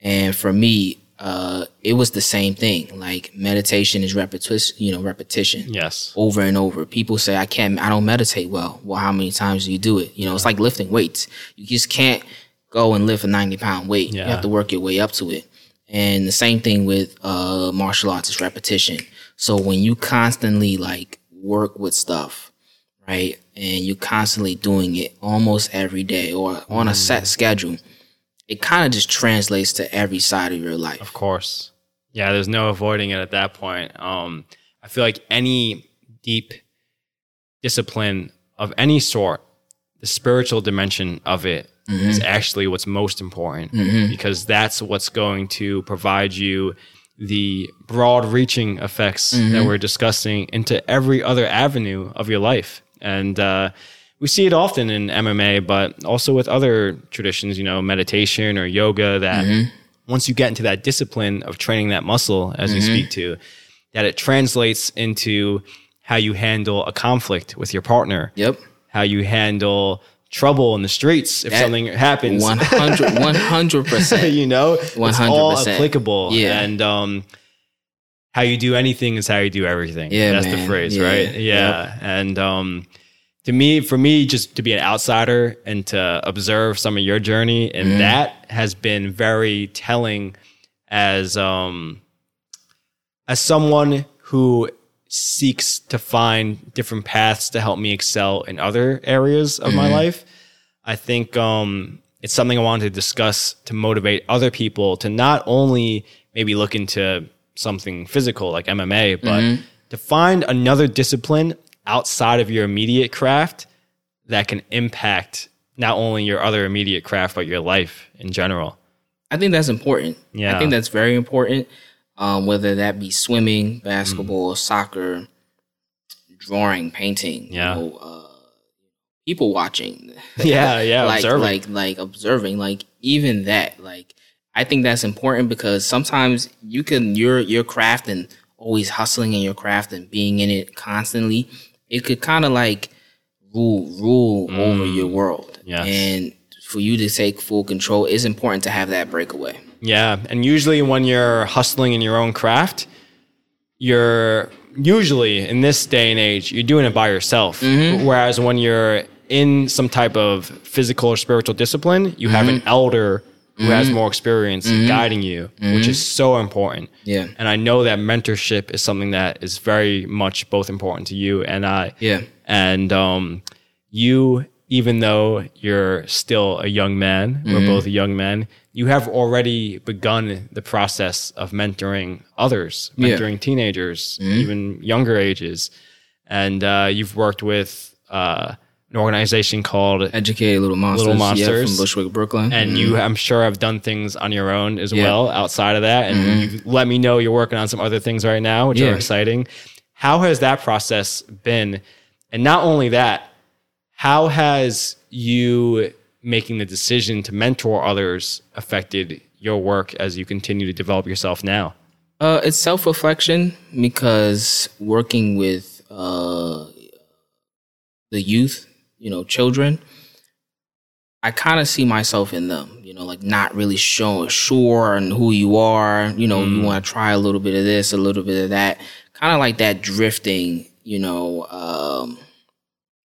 And for me, uh, it was the same thing. Like meditation is repetition, you know, repetition. Yes. Over and over. People say, I can't, I don't meditate well. Well, how many times do you do it? You know, it's like lifting weights. You just can't go and lift a ninety pound weight. Yeah. You have to work your way up to it. And the same thing with uh, martial arts is repetition. So when you constantly like work with stuff, right? And you're constantly doing it almost every day or on a set schedule, it kind of just translates to every side of your life. Of course. Yeah, there's no avoiding it at that point. Um, I feel like any deep discipline of any sort, the spiritual dimension of it mm-hmm. is actually what's most important mm-hmm. because that's what's going to provide you the broad-reaching effects mm-hmm. that we're discussing into every other avenue of your life. And uh, we see it often in M M A, but also with other traditions, you know, meditation or yoga, that mm-hmm. once you get into that discipline of training that muscle, as mm-hmm. you speak to, that it translates into how you handle a conflict with your partner. Yep. How you handle trouble in the streets if that something happens. one hundred percent. You know, one hundred percent. It's all applicable. Yeah. And um, how you do anything is how you do everything. Yeah, that's man. The phrase, yeah. right? Yeah. Yep. And um, to me, for me, just to be an outsider and to observe some of your journey, and mm. that has been very telling as um, as someone who seeks to find different paths to help me excel in other areas of mm-hmm. my life. I think um, it's something I wanted to discuss to motivate other people to not only maybe look into something physical like M M A, but mm-hmm. to find another discipline outside of your immediate craft that can impact not only your other immediate craft, but your life in general. I think that's important. Yeah. I think that's very important, um, whether that be swimming, basketball, mm. soccer, drawing, painting, yeah. you know, uh, people watching. Yeah, yeah, like, observing. Like, like observing, like even that. Like I think that's important because sometimes you can, your, your craft and always hustling in your craft and being in it constantly, it could kind of like rule, rule mm. over your world. Yes. And for you to take full control, it's important to have that breakaway. Yeah. And usually when you're hustling in your own craft, you're usually in this day and age, you're doing it by yourself. Mm-hmm. Whereas when you're in some type of physical or spiritual discipline, you mm-hmm. have an elder who mm-hmm. has more experience mm-hmm. guiding you, mm-hmm. which is so important. Yeah. And I know that mentorship is something that is very much both important to you and I. Yeah. And um, you... even though you're still a young man, mm-hmm. we're both young men, you have already begun the process of mentoring others, mentoring yeah. teenagers, mm-hmm. even younger ages. And uh, you've worked with uh, an organization called... Educate Little Monsters. Little Monsters. Yeah, from Bushwick, Brooklyn. And mm-hmm. you, I'm sure, have done things on your own as yeah. well outside of that. And mm-hmm. you've let me know you're working on some other things right now, which yeah. are exciting. How has that process been? And not only that, how has you making the decision to mentor others affected your work as you continue to develop yourself now? Uh, it's self-reflection, because working with uh, the youth, you know, children, I kind of see myself in them, you know, like not really show, sure on who you are. You know, mm. you want to try a little bit of this, a little bit of that, kind of like that drifting, you know, um,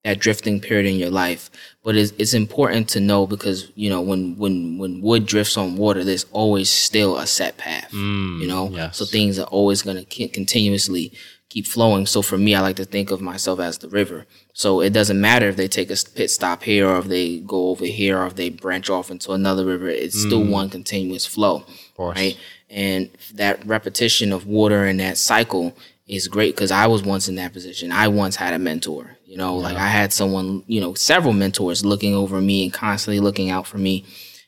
that drifting period in your life. But it's, it's important to know, because, you know, when, when, when wood drifts on water, there's always still a set path, mm, you know? Yes. So things are always going to continuously keep flowing. So for me, I like to think of myself as the river. So it doesn't matter if they take a pit stop here, or if they go over here, or if they branch off into another river, it's mm. still one continuous flow, right? And that repetition of water and that cycle is great, because I was once in that position. I once had a mentor, you know, yeah. like I had someone, you know, several mentors looking over me and constantly looking out for me.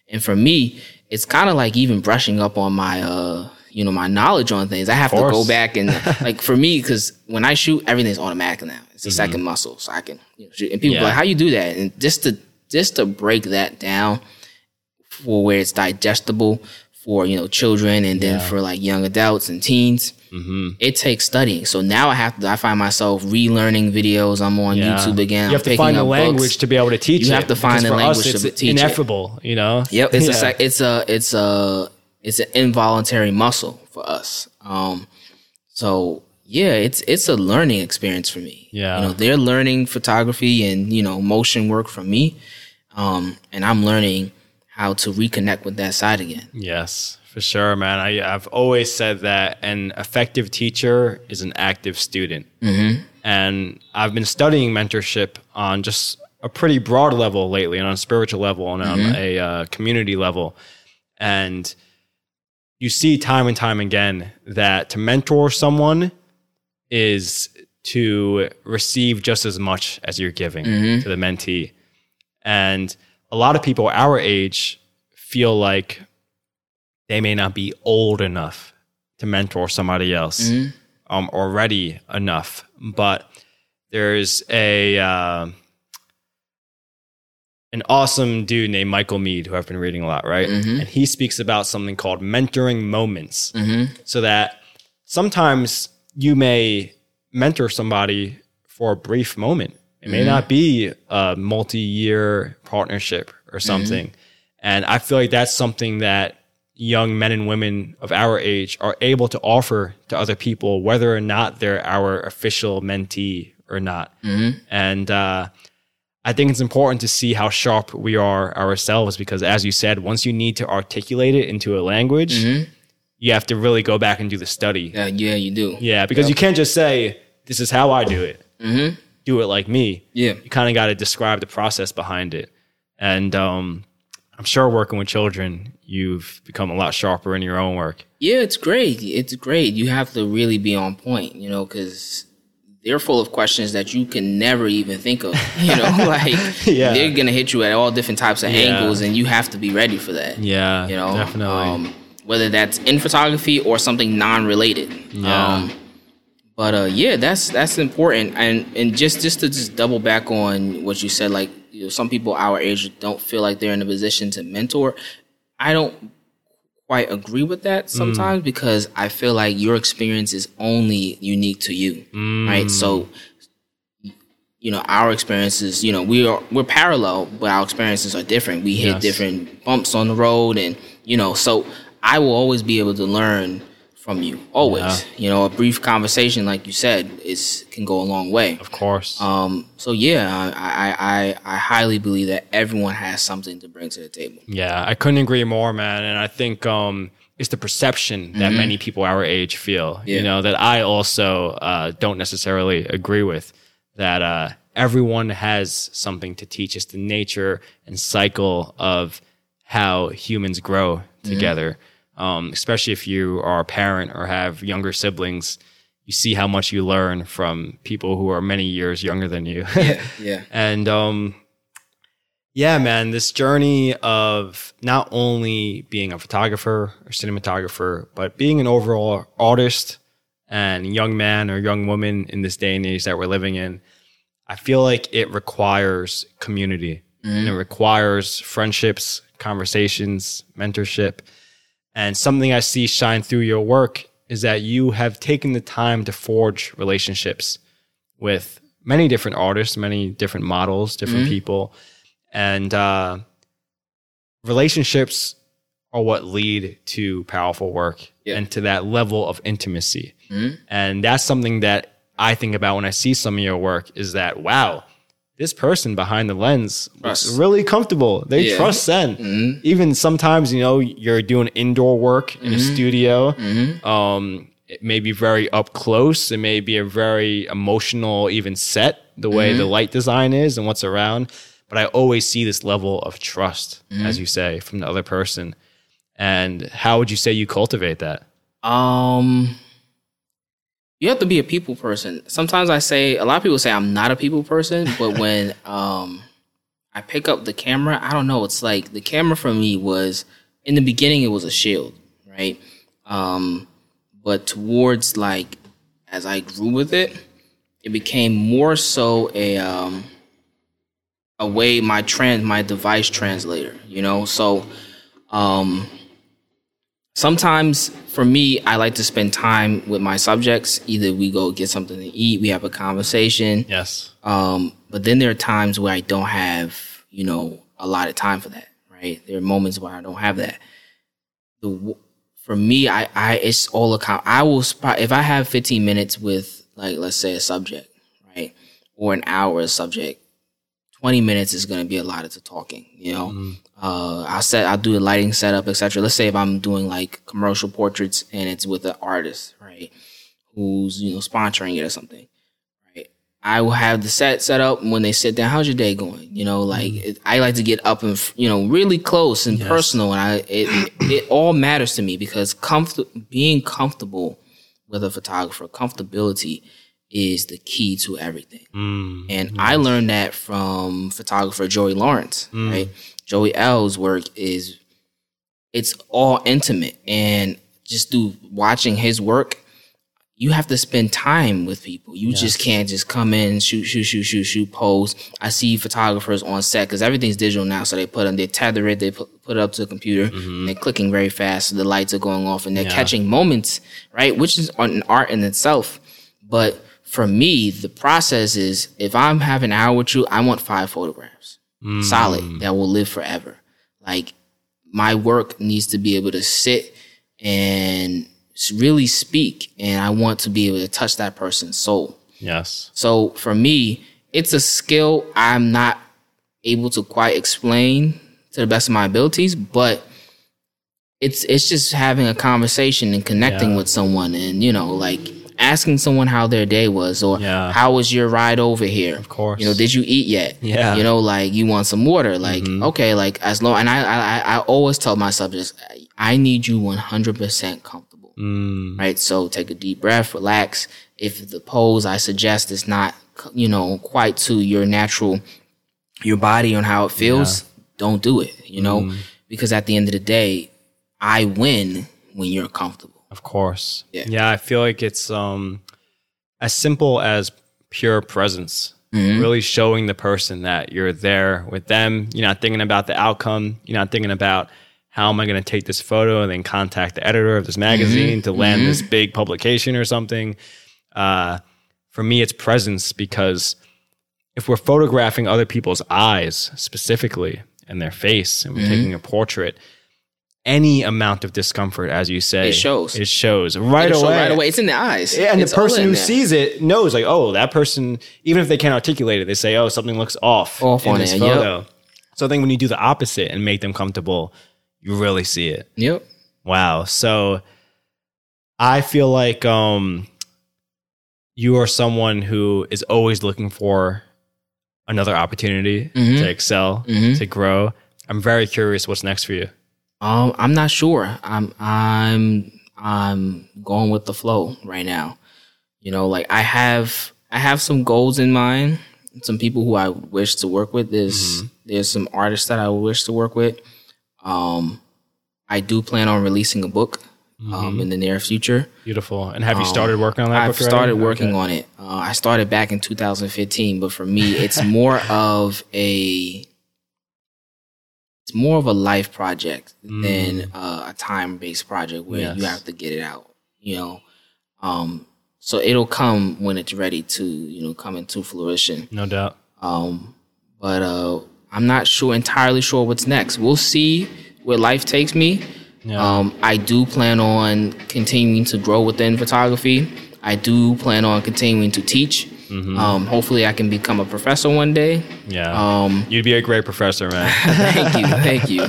And for me, it's kind of like even brushing up on my, uh, you know, my knowledge on things. I have to go back and like for me, because when I shoot, everything's automatic now. It's a mm-hmm. second muscle, so I can, you know, shoot. And people yeah. are like, how you do that? And just to just to break that down for where it's digestible for, you know, children, and then yeah. for like young adults and teens. Mm-hmm. It takes studying. So now I have to, I find myself relearning videos. I'm on yeah. YouTube again. You have I'm to find the language books. To be able to teach you it. You have to find the language us, to teach ineffable, it. It's ineffable, you know? Yep. It's, yeah. a, it's, a, it's, a, it's an involuntary muscle for us. Um, so, yeah, it's it's a learning experience for me. Yeah. You know, they're learning photography and, you know, motion work from me. Um, and I'm learning how to reconnect with that side again. Yes. For sure, man. I, I've always said that an effective teacher is an active student. Mm-hmm. And I've been studying mentorship on just a pretty broad level lately, and on a spiritual level, and mm-hmm. on a uh, community level. And you see time and time again that to mentor someone is to receive just as much as you're giving mm-hmm. to the mentee. And a lot of people our age feel like they may not be old enough to mentor somebody else, mm-hmm. um, or ready enough. But there's a uh, an awesome dude named Michael Mead, who I've been reading a lot, right? Mm-hmm. And he speaks about something called mentoring moments. Mm-hmm. So that sometimes you may mentor somebody for a brief moment. It mm-hmm. may not be a multi-year partnership or something. Mm-hmm. And I feel like that's something that young men and women of our age are able to offer to other people, whether or not they're our official mentee or not. Mm-hmm. And uh, I think it's important to see how sharp we are ourselves, because as you said, once you need to articulate it into a language, mm-hmm. you have to really go back and do the study. Uh, yeah, you do. Yeah, because yep. you can't just say, this is how I do it. Mm-hmm. Do it like me. Yeah. You kind of got to describe the process behind it. And um, I'm sure working with children, you've become a lot sharper in your own work. Yeah, it's great. It's great. You have to really be on point, you know, because they're full of questions that you can never even think of. You know, like yeah. they're going to hit you at all different types of yeah. angles, and you have to be ready for that. Yeah, you know, definitely. Um, whether that's in photography or something non-related. Yeah. Um, but uh, yeah, that's that's important. And and just, just to just double back on what you said, like, you know, some people our age don't feel like they're in a position to mentor. I don't quite agree with that sometimes mm. because I feel like your experience is only unique to you, mm. right? So, you know, our experiences, you know, we are, we're parallel, but our experiences are different. We hit yes. different bumps on the road, and, you know, so I will always be able to learn from you, always. Yeah. You know, a brief conversation, like you said, is can go a long way. Of course. Um. So, yeah, I, I, I, I highly believe that everyone has something to bring to the table. Yeah, I couldn't agree more, man. And I think um, it's the perception that mm-hmm. many people our age feel, yeah. you know, that I also uh, don't necessarily agree with, that uh, everyone has something to teach. It's the nature and cycle of how humans grow together. Mm-hmm. Um, especially if you are a parent or have younger siblings, you see how much you learn from people who are many years younger than you. yeah, yeah. And um, yeah, man, this journey of not only being a photographer or cinematographer, but being an overall artist and young man or young woman in this day and age that we're living in, I feel like it requires community. Mm-hmm. And it requires friendships, conversations, mentorship. And something I see shine through your work is that you have taken the time to forge relationships with many different artists, many different models, different mm-hmm. people. And uh, relationships are what lead to powerful work yeah. and to that level of intimacy. Mm-hmm. And that's something that I think about when I see some of your work is that, wow, this person behind the lens looks really comfortable. They yeah. trust Sen. Mm-hmm. Even sometimes, you know, you're doing indoor work in mm-hmm. a studio. Mm-hmm. Um, it may be very up close. It may be a very emotional, even set, the way mm-hmm. the light design is and what's around. But I always see this level of trust, mm-hmm. as you say, from the other person. And how would you say you cultivate that? Um... You have to be a people person. Sometimes I say, a lot of people say I'm not a people person, but when um, I pick up the camera, I don't know. It's like the camera for me was, in the beginning, it was a shield, right? Um, but towards like, as I grew with it, it became more so a um, a way my trans my device translator, you know? So um, sometimes, for me, I like to spend time with my subjects. Either we go get something to eat, we have a conversation. Yes. Um, but then there are times where I don't have, you know, a lot of time for that, right? There are moments where I don't have that. The, for me, I, I it's all a com- I will spot, if I have fifteen minutes with, like, let's say a subject, right? Or an hour a subject, twenty minutes is going to be a lot of the talking, you know? Mm-hmm. Uh, I'll set, I'll do the lighting setup, et cetera. Let's say if I'm doing like commercial portraits and it's with an artist, right, who's, you know, sponsoring it or something, right? I will have the set set up, and when they sit down, how's your day going? You know, like mm-hmm. it, I like to get up and, you know, really close and yes. personal. And I, it, it all matters to me because comfort, being comfortable with a photographer, comfortability is the key to everything. Mm, and nice. I learned that from photographer Joey Lawrence, mm. right? Joey L's work is, it's all intimate. And just through watching his work, you have to spend time with people. You yes. just can't just come in, shoot, shoot, shoot, shoot, shoot, pose. I see photographers on set because everything's digital now. So they put them, they tether it, they put, put it up to the computer, mm-hmm. and they're clicking very fast. So the lights are going off and they're yeah. catching moments, right? Which is an art in itself. But for me, the process is, if I'm having an hour with you, I want five photographs, mm. solid, that will live forever. Like, my work needs to be able to sit and really speak, and I want to be able to touch that person's soul. Yes. So for me, it's a skill I'm not able to quite explain to the best of my abilities, but it's it's just having a conversation and connecting yeah. with someone, and, you know, like, asking someone how their day was, or yeah. how was your ride over here? Of course. You know, did you eat yet? Yeah. You know, like, you want some water? Like, mm-hmm. okay, like, as long, and I, I, I always tell my subjects, I need you one hundred percent comfortable, mm. right? So take a deep breath, relax. If the pose I suggest is not, you know, quite to your natural, your body on how it feels, yeah. don't do it, you know? Mm. Because at the end of the day, I win when you're comfortable. Of course. Yeah, yeah I feel like it's um, as simple as pure presence. Mm-hmm. Really showing the person that you're there with them. You're not thinking about the outcome. You're not thinking about how am I going to take this photo and then contact the editor of this magazine mm-hmm. to land mm-hmm. this big publication or something. Uh, for me, it's presence, because if we're photographing other people's eyes specifically and their face and we're mm-hmm. taking a portrait, any amount of discomfort, as you say, it shows. It shows right away. Right away, it's in the eyes. Yeah, and it's the person who sees it knows, like, oh, that person. Even if they can't articulate it, they say, oh, something looks off. Off on this photo. Yep. So I think when you do the opposite and make them comfortable, you really see it. Yep. Wow. So I feel like um, you are someone who is always looking for another opportunity mm-hmm. to excel, mm-hmm. to grow. I'm very curious, what's next for you? Um, I'm not sure. I'm I'm I'm going with the flow right now. You know, like I have I have some goals in mind. Some people who I wish to work with. There's mm-hmm. there's some artists that I wish to work with. Um, I do plan on releasing a book mm-hmm. um, in the near future. Beautiful. And have you started um, working on that? I've book started already? working okay. on it. Uh, I started back in two thousand fifteen, but for me, it's more of a. It's more of a life project mm. than uh, a time-based project where yes. you have to get it out, you know. Um, so it'll come when it's ready to, you know, come into fruition. No doubt. Um, but uh, I'm not sure, entirely sure what's next. We'll see where life takes me. Yeah. Um, I do plan on continuing to grow within photography. I do plan on continuing to teach. Mm-hmm. Um, hopefully I can become a professor one day. Yeah. Um, You'd be a great professor, man. Thank you. Thank you.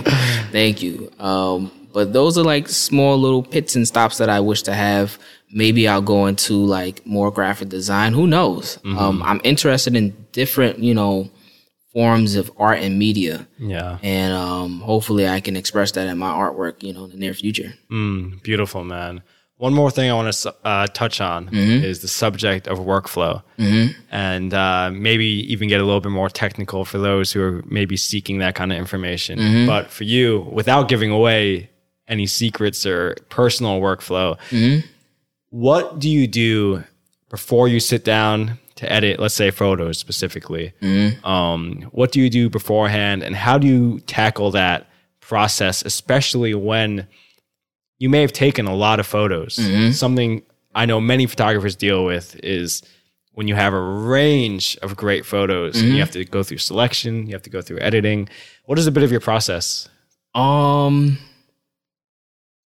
Thank you. Um, but those are like small little pits and stops that I wish to have. Maybe I'll go into like more graphic design. Who knows? Mm-hmm. Um, I'm interested in different, you know, forms of art and media. Yeah. And um, hopefully I can express that in my artwork, you know, in the near future. Mm, beautiful, man. One more thing I want to uh, touch on mm-hmm. is the subject of workflow mm-hmm. and uh, maybe even get a little bit more technical for those who are maybe seeking that kind of information. Mm-hmm. But for you, without giving away any secrets or personal workflow, mm-hmm. what do you do before you sit down to edit, let's say photos specifically? Mm-hmm. Um, what do you do beforehand, and how do you tackle that process, especially when you may have taken a lot of photos? Mm-hmm. Something I know many photographers deal with is when you have a range of great photos mm-hmm. and you have to go through selection, you have to go through editing. What is a bit of your process? Um,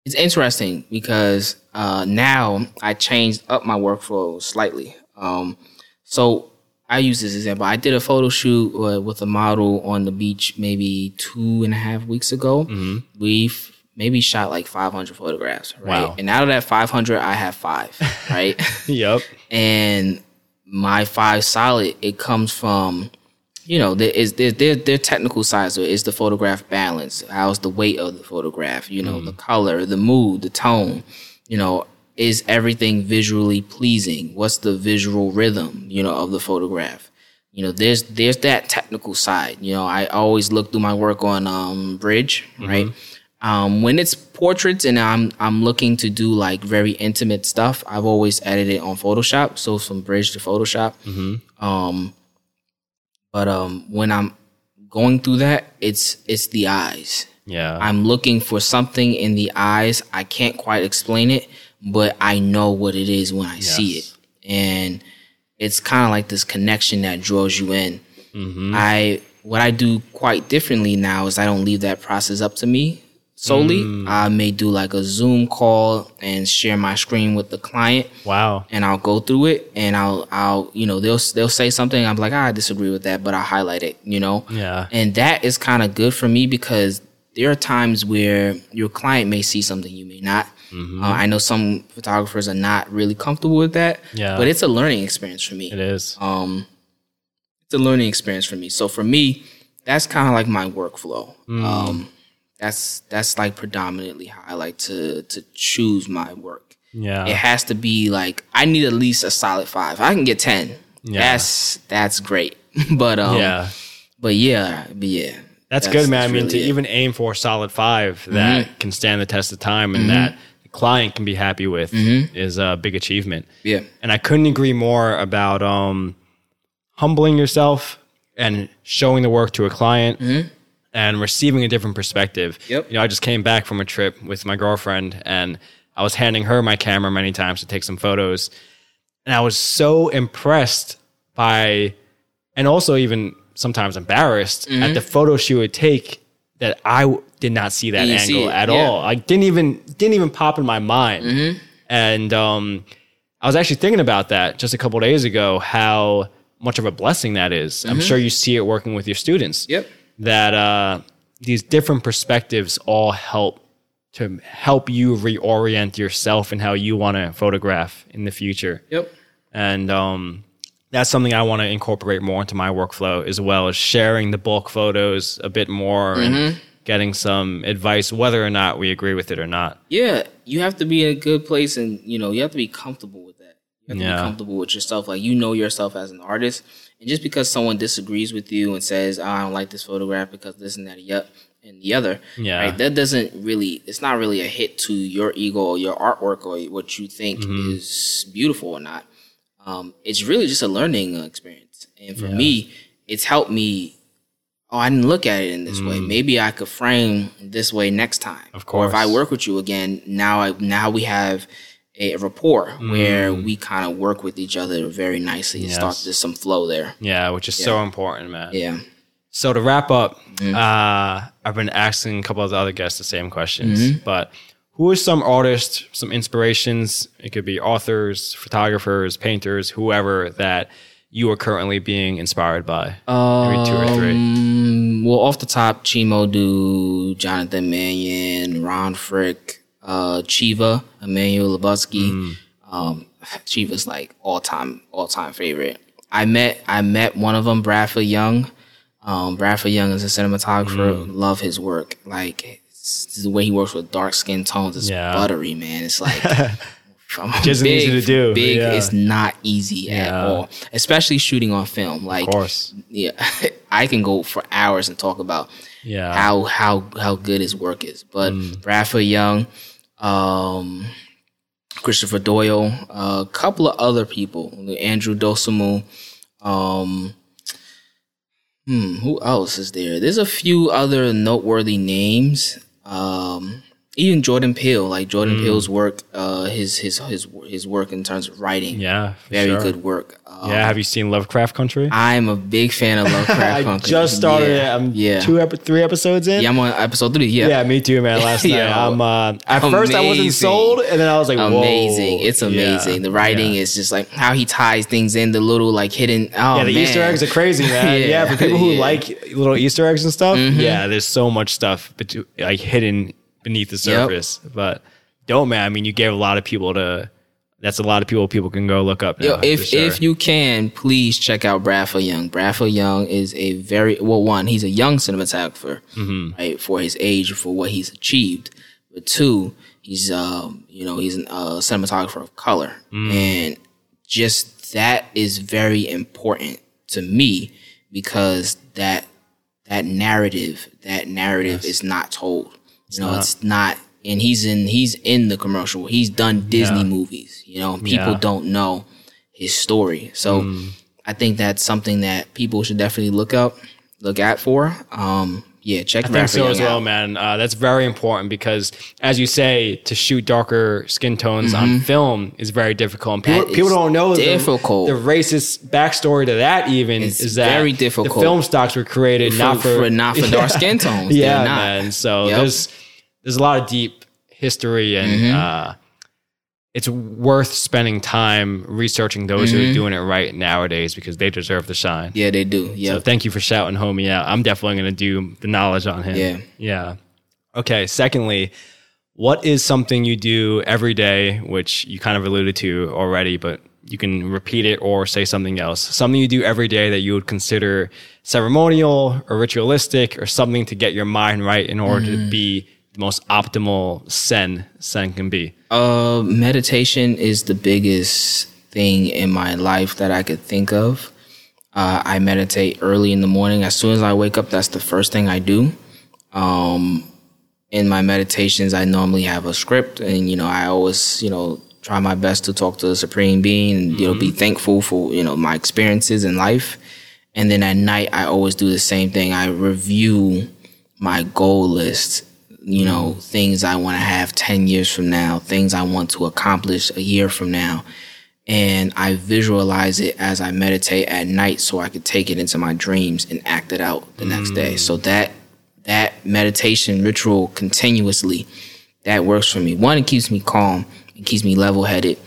it's interesting because uh, now I changed up my workflow slightly. Um, so I use this example. I did a photo shoot uh, with a model on the beach maybe two and a half weeks ago. Mm-hmm. We've maybe shot like five hundred photographs, right? Wow. And out of that five hundred, I have five, right? Yep. And my five solid, it comes from, you know, there is there there, there technical side to it. Is the photograph balance? How's the weight of the photograph? You know, mm. the color, the mood, the tone. You know, is everything visually pleasing? What's the visual rhythm, you know, of the photograph? You know, there's there's that technical side. You know, I always look through my work on um, Bridge, mm-hmm. right? Um, when it's portraits and I'm I'm looking to do like very intimate stuff, I've always edited on Photoshop. So from Bridge to Photoshop. Mm-hmm. Um, but um, when I'm going through that, it's it's the eyes. Yeah, I'm looking for something in the eyes. I can't quite explain it, but I know what it is when I yes. see it, and it's kind of like this connection that draws you in. Mm-hmm. I what I do quite differently now is I don't leave that process up to me solely. Mm. I may do like a Zoom call and share my screen with the client. Wow. And I'll go through it, and I'll, I'll, you know, they'll, they'll say something. I'm like, I disagree with that, but I'll highlight it, you know? Yeah. And that is kind of good for me because there are times where your client may see something you may not. Mm-hmm. Uh, I know some photographers are not really comfortable with that, yeah. but it's a learning experience for me. It is. Um, it's a learning experience for me. So for me, that's kind of like my workflow. Mm. Um, that's that's like predominantly how I like to to choose my work. Yeah, it has to be like I need at least a solid five. I can get ten. Yeah. That's that's great. But um, yeah, but yeah, but yeah. That's, that's good, man. That's I mean, really to it. even aim for a solid five that mm-hmm. can stand the test of time and mm-hmm. that the client can be happy with mm-hmm. is a big achievement. Yeah. And I couldn't agree more about um, humbling yourself and showing the work to a client mm-hmm. and receiving a different perspective. Yep. You know, I just came back from a trip with my girlfriend and I was handing her my camera many times to take some photos. And I was so impressed by, and also even... sometimes embarrassed mm-hmm. at the photo she would take that I w- did not see that you angle see at yeah. all. Like didn't even, didn't even pop in my mind. Mm-hmm. And um, I was actually thinking about that just a couple of days ago, how much of a blessing that is. Mm-hmm. I'm sure you see it working with your students. Yep. That uh, these different perspectives all help to help you reorient yourself and how you want to photograph in the future. Yep. And, um, that's something I want to incorporate more into my workflow, as well as sharing the bulk photos a bit more mm-hmm. and getting some advice, whether or not we agree with it or not. Yeah, you have to be in a good place, and you know you have to be comfortable with that. You have to yeah. be comfortable with yourself, like you know yourself as an artist. And just because someone disagrees with you and says, oh, "I don't like this photograph because this and that and the other," yeah, right, that doesn't really—it's not really a hit to your ego or your artwork or what you think mm-hmm. is beautiful or not. Um, it's really just a learning experience. And for yeah. me, it's helped me, oh, I didn't look at it in this mm. way. Maybe I could frame this way next time. Of course. Or if I work with you again, now I, now we have a rapport mm. where we kind of work with each other very nicely. Yes. Start, there's some flow there. Yeah, which is yeah. so important, man. Yeah. So to wrap up, mm. uh, I've been asking a couple of the other guests the same questions, mm-hmm. but... who are some artists, some inspirations? It could be authors, photographers, painters, whoever that you are currently being inspired by. Um, Maybe two or three. Well, off the top, Chimo Du, Jonathan Mannion, Ron Frick, uh, Chiva, Emmanuel Lubusky. Mm. Um, Chiva's like all time, all time favorite. I met, I met one of them, Bradford Young. Um, Bradford Young is a cinematographer. Mm. Love his work. Like. The way he works with dark skin tones is yeah. buttery, man. It's like it just big, easy to do. Big, yeah. It's not easy yeah. at all, especially shooting on film. Like, of course. yeah, I can go for hours and talk about yeah. how how how good his work is. But mm. Bradford Young, um, Christopher Doyle, a uh, couple of other people, Andrew Dosimu, um hmm, who else is there? There's a few other noteworthy names. Um, even Jordan Peele, like Jordan mm. Peele's work, uh, his his his his work in terms of writing, yeah, very sure. good work. Um, yeah, have you seen Lovecraft Country? I'm a big fan of Lovecraft Country. I just started yeah. it. I'm yeah. two epi- three episodes in. Yeah, I'm on episode three. Yeah, yeah, me too, man. Last yeah. night, I'm uh, at amazing. first I wasn't sold, and then I was like, whoa. amazing. It's amazing. Yeah. The writing yeah. is just like how he ties things in. The little like hidden. Oh, yeah, the man. Easter eggs are crazy, man. yeah. yeah, for people who yeah. like little Easter eggs and stuff. Mm-hmm. Yeah, there's so much stuff, but like hidden. Beneath the surface, yep. but don't man. I mean, you gave a lot of people to. That's a lot of people. People can go look up. Now, Yo, if sure. if you can, please check out Bradford Young. Bradford Young is a very well. One, he's a young cinematographer, mm-hmm. right, for his age, for what he's achieved. But two, he's um, you know, he's a uh, cinematographer of color, mm. and just that is very important to me because that that narrative, that narrative yes. is not told. You know, it's not, and he's in he's in the commercial. He's done Disney yeah. movies, you know, and people yeah. don't know his story. So mm. I think that's something that people should definitely look up, look out for. Um, yeah, check I think so Young as well, out. man. Uh, that's very important because, as you say, to shoot darker skin tones mm-hmm. on film is very difficult. And people, people don't know difficult. The, the racist backstory to that even it's is that very difficult. The film stocks were created for, not for, for not for yeah. dark skin tones. yeah, not. man. So yep. there's there's a lot of deep history, and mm-hmm. uh, it's worth spending time researching those mm-hmm. who are doing it right nowadays because they deserve the shine. Yeah, they do. Yeah. So thank you for shouting homie out. I'm definitely going to do the knowledge on him. Yeah. Yeah. Okay. Secondly, what is something you do every day, which you kind of alluded to already, but you can repeat it or say something else. Something you do every day that you would consider ceremonial or ritualistic or something to get your mind right in order mm. to be the most optimal Sen Sen can be. Uh, meditation is the biggest thing in my life that I could think of. Uh, I meditate early in the morning. As soon as I wake up, that's the first thing I do. Um, in my meditations, I normally have a script, and, you know, I always, you know, try my best to talk to the Supreme Being and, you know, be thankful for, you know, my experiences in life. And then at night, I always do the same thing. I review my goal list, you know, things I want to have ten years from now, things I want to accomplish a year from now. And I visualize it as I meditate at night so I could take it into my dreams and act it out the mm. next day. So that that meditation ritual continuously, that works for me. One, it keeps me calm. It keeps me level-headed.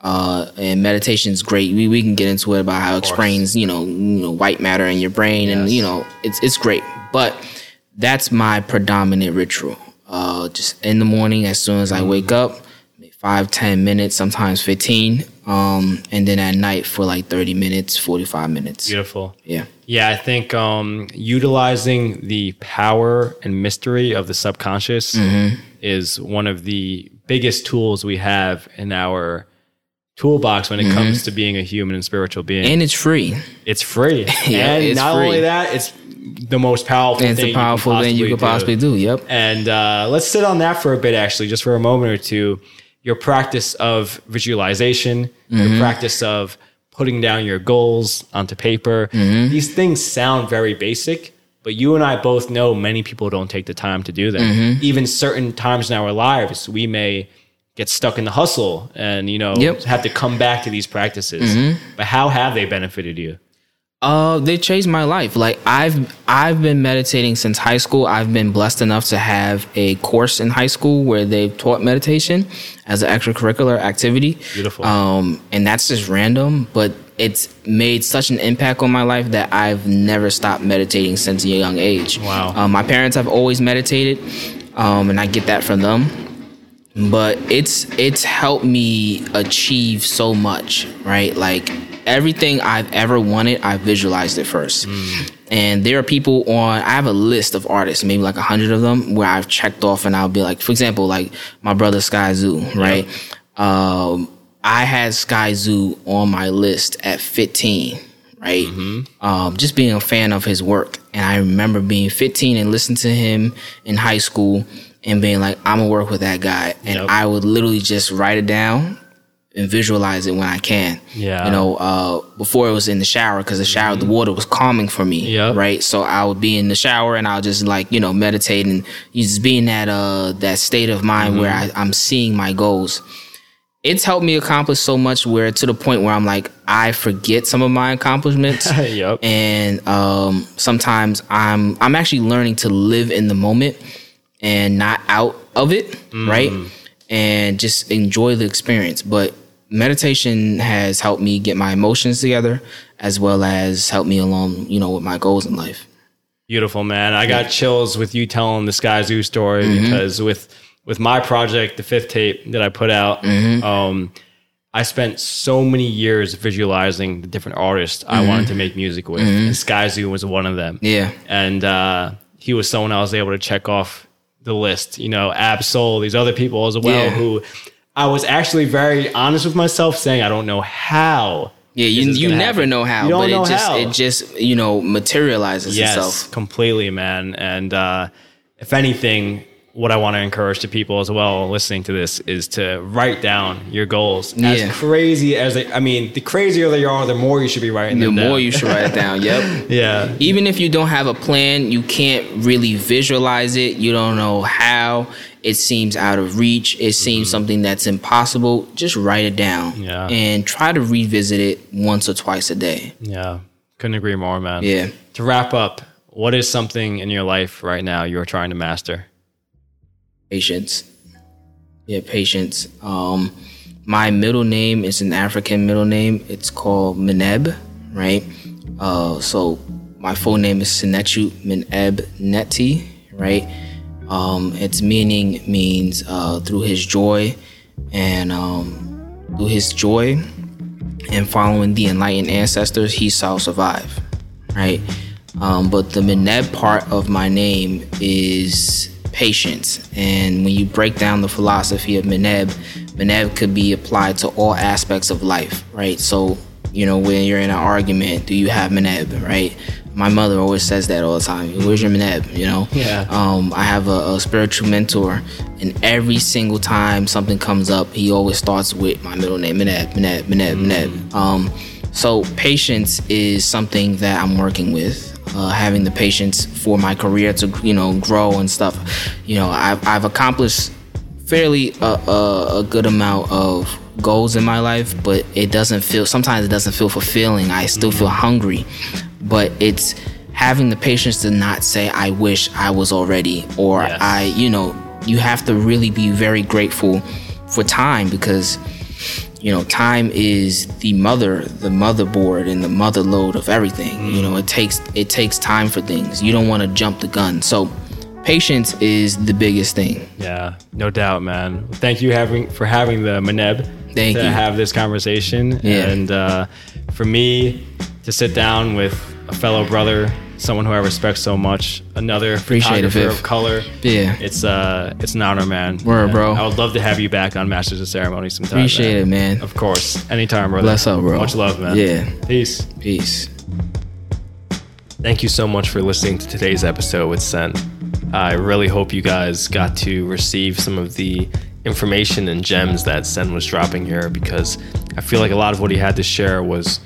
Uh, and meditation's great. We we can get into it about how it explains, you know, you know, white matter in your brain. Yes. And, you know, it's it's great. But that's my predominant ritual. Uh, just in the morning, as soon as I mm. wake up, five, ten minutes, sometimes fifteen. Um, and then at night for like thirty minutes, forty-five minutes. Beautiful. Yeah. Yeah. I think, um, utilizing the power and mystery of the subconscious mm-hmm. is one of the biggest tools we have in our toolbox when it mm-hmm. comes to being a human and spiritual being. And it's free. It's free. yeah, and it's not free. Only that, it's the most powerful it's thing, the powerful you thing you could possibly do. do. Yep. And, uh, let's sit on that for a bit, actually, just for a moment or two. Your practice of visualization, mm-hmm. your practice of putting down your goals onto paper. Mm-hmm. These things sound very basic, but you and I both know many people don't take the time to do them. Mm-hmm. Even certain times in our lives, we may get stuck in the hustle and, you know, yep. have to come back to these practices. Mm-hmm. But how have they benefited you? Uh, they changed my life. Like I've, I've been meditating since high school. I've been blessed enough to have a course in high school where they've taught meditation as an extracurricular activity. Beautiful. Um, and that's just random, but it's made such an impact on my life that I've never stopped meditating since a young age. Wow. Um, my parents have always meditated. Um, and I get that from them, but it's, it's helped me achieve so much, right? Like, everything I've ever wanted, I visualized it first. Mm. And there are people on, I have a list of artists, maybe like a hundred of them, where I've checked off and I'll be like, for example, like my brother Skyzoo, right? Yep. Um, I had Skyzoo on my list at fifteen, right? Mm-hmm. Um, just being a fan of his work. And I remember being fifteen and listening to him in high school and being like, I'm gonna work with that guy. And yep. I would literally just write it down and visualize it when I can. Yeah. You know, uh, before it was in the shower, because the shower, mm-hmm. the water was calming for me. Yep. Right. So I would be in the shower and I'll just like, you know, meditate and just be in that, uh, that state of mind mm-hmm. where I, I'm seeing my goals. It's helped me accomplish so much where to the point where I'm like, I forget some of my accomplishments. yep. And, um, sometimes I'm, I'm actually learning to live in the moment and not out of it. Mm. Right. And just enjoy the experience. But meditation has helped me get my emotions together, as well as help me along, you know, with my goals in life. Beautiful, man. I got chills with you telling the Skyzoo story mm-hmm. because with with my project, the fifth tape that I put out, mm-hmm. um, I spent so many years visualizing the different artists mm-hmm. I wanted to make music with. Mm-hmm. And Skyzoo was one of them. Yeah. And uh, he was someone I was able to check off the list, you know, Absol, these other people as well, yeah. who I was actually very honest with myself saying, I don't know how. Yeah, you you never happen. know how, you don't but know it just, how. it just, you know, materializes yes, itself. Yes, completely, man. And uh, if anything, what I want to encourage to people as well listening to this is to write down your goals. As yeah. crazy as they, I mean, the crazier they are, the more you should be writing the them down. The more you should write it down. Yep. Yeah. Even if you don't have a plan, you can't really visualize it. You don't know how. It seems out of reach. It seems mm-hmm. something that's impossible. Just write it down. Yeah. And try to revisit it once or twice a day. Yeah. Couldn't agree more, man. Yeah. To wrap up, what is something in your life right now you're trying to master? Patience. Yeah, patience. Um, my middle name is an African middle name. It's called Meneb, right? Uh, so my full name is Senechu Meneb Neti, right? Um, its meaning means uh, through his joy and um, through his joy and following the enlightened ancestors, he shall survive, right? Um, but the Mineb part of my name is patience. And when you break down the philosophy of Mineb, Mineb could be applied to all aspects of life, right? So, you know, when you're in an argument, do you have Mineb, right? My mother always says that all the time. Where's your Mineb, you know? Yeah. Um, I have a, a spiritual mentor, and every single time something comes up, he always starts with my middle name, Mineb, Mineb, Mineb, Mineb. Mm. Um, so patience is something that I'm working with. Uh, having the patience for my career to, you know, grow and stuff. You know, I've, I've accomplished fairly a, a, a good amount of goals in my life, but it doesn't feel, sometimes it doesn't feel fulfilling. I still feel hungry, but it's having the patience to not say, I wish I was already, or yes. I, you know, you have to really be very grateful for time, because, you know, time is the mother, the motherboard and the mother load of everything. Mm. You know, it takes it takes time for things. You don't want to jump the gun. So patience is the biggest thing. Yeah, no doubt, man. Thank you having for having the Mineb Thank to you. have this conversation. Yeah. And uh, for me to sit down with a fellow brother, someone who I respect so much, another Appreciate photographer it, of color. Yeah. It's uh, it's an honor, man. Word, and bro. I would love to have you back on Masters of Ceremony sometime. Appreciate man. it, man. Of course. Anytime, brother. Bless up, bro. Much love, man. Yeah. Peace. Peace. Thank you so much for listening to today's episode with Sen. I really hope you guys got to receive some of the information and gems that Sen was dropping here, because I feel like a lot of what he had to share was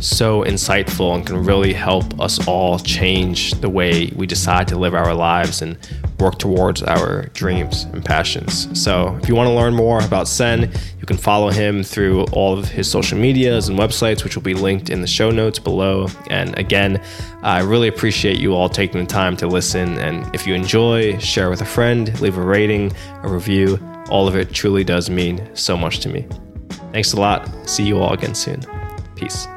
so insightful and can really help us all change the way we decide to live our lives and work towards our dreams and passions. So if you want to learn more about Sen, you can follow him through all of his social medias and websites, which will be linked in the show notes below. And again, I really appreciate you all taking the time to listen. And if you enjoy, share with a friend, leave a rating, a review. All of it truly does mean so much to me. Thanks a lot. See you all again soon. Peace.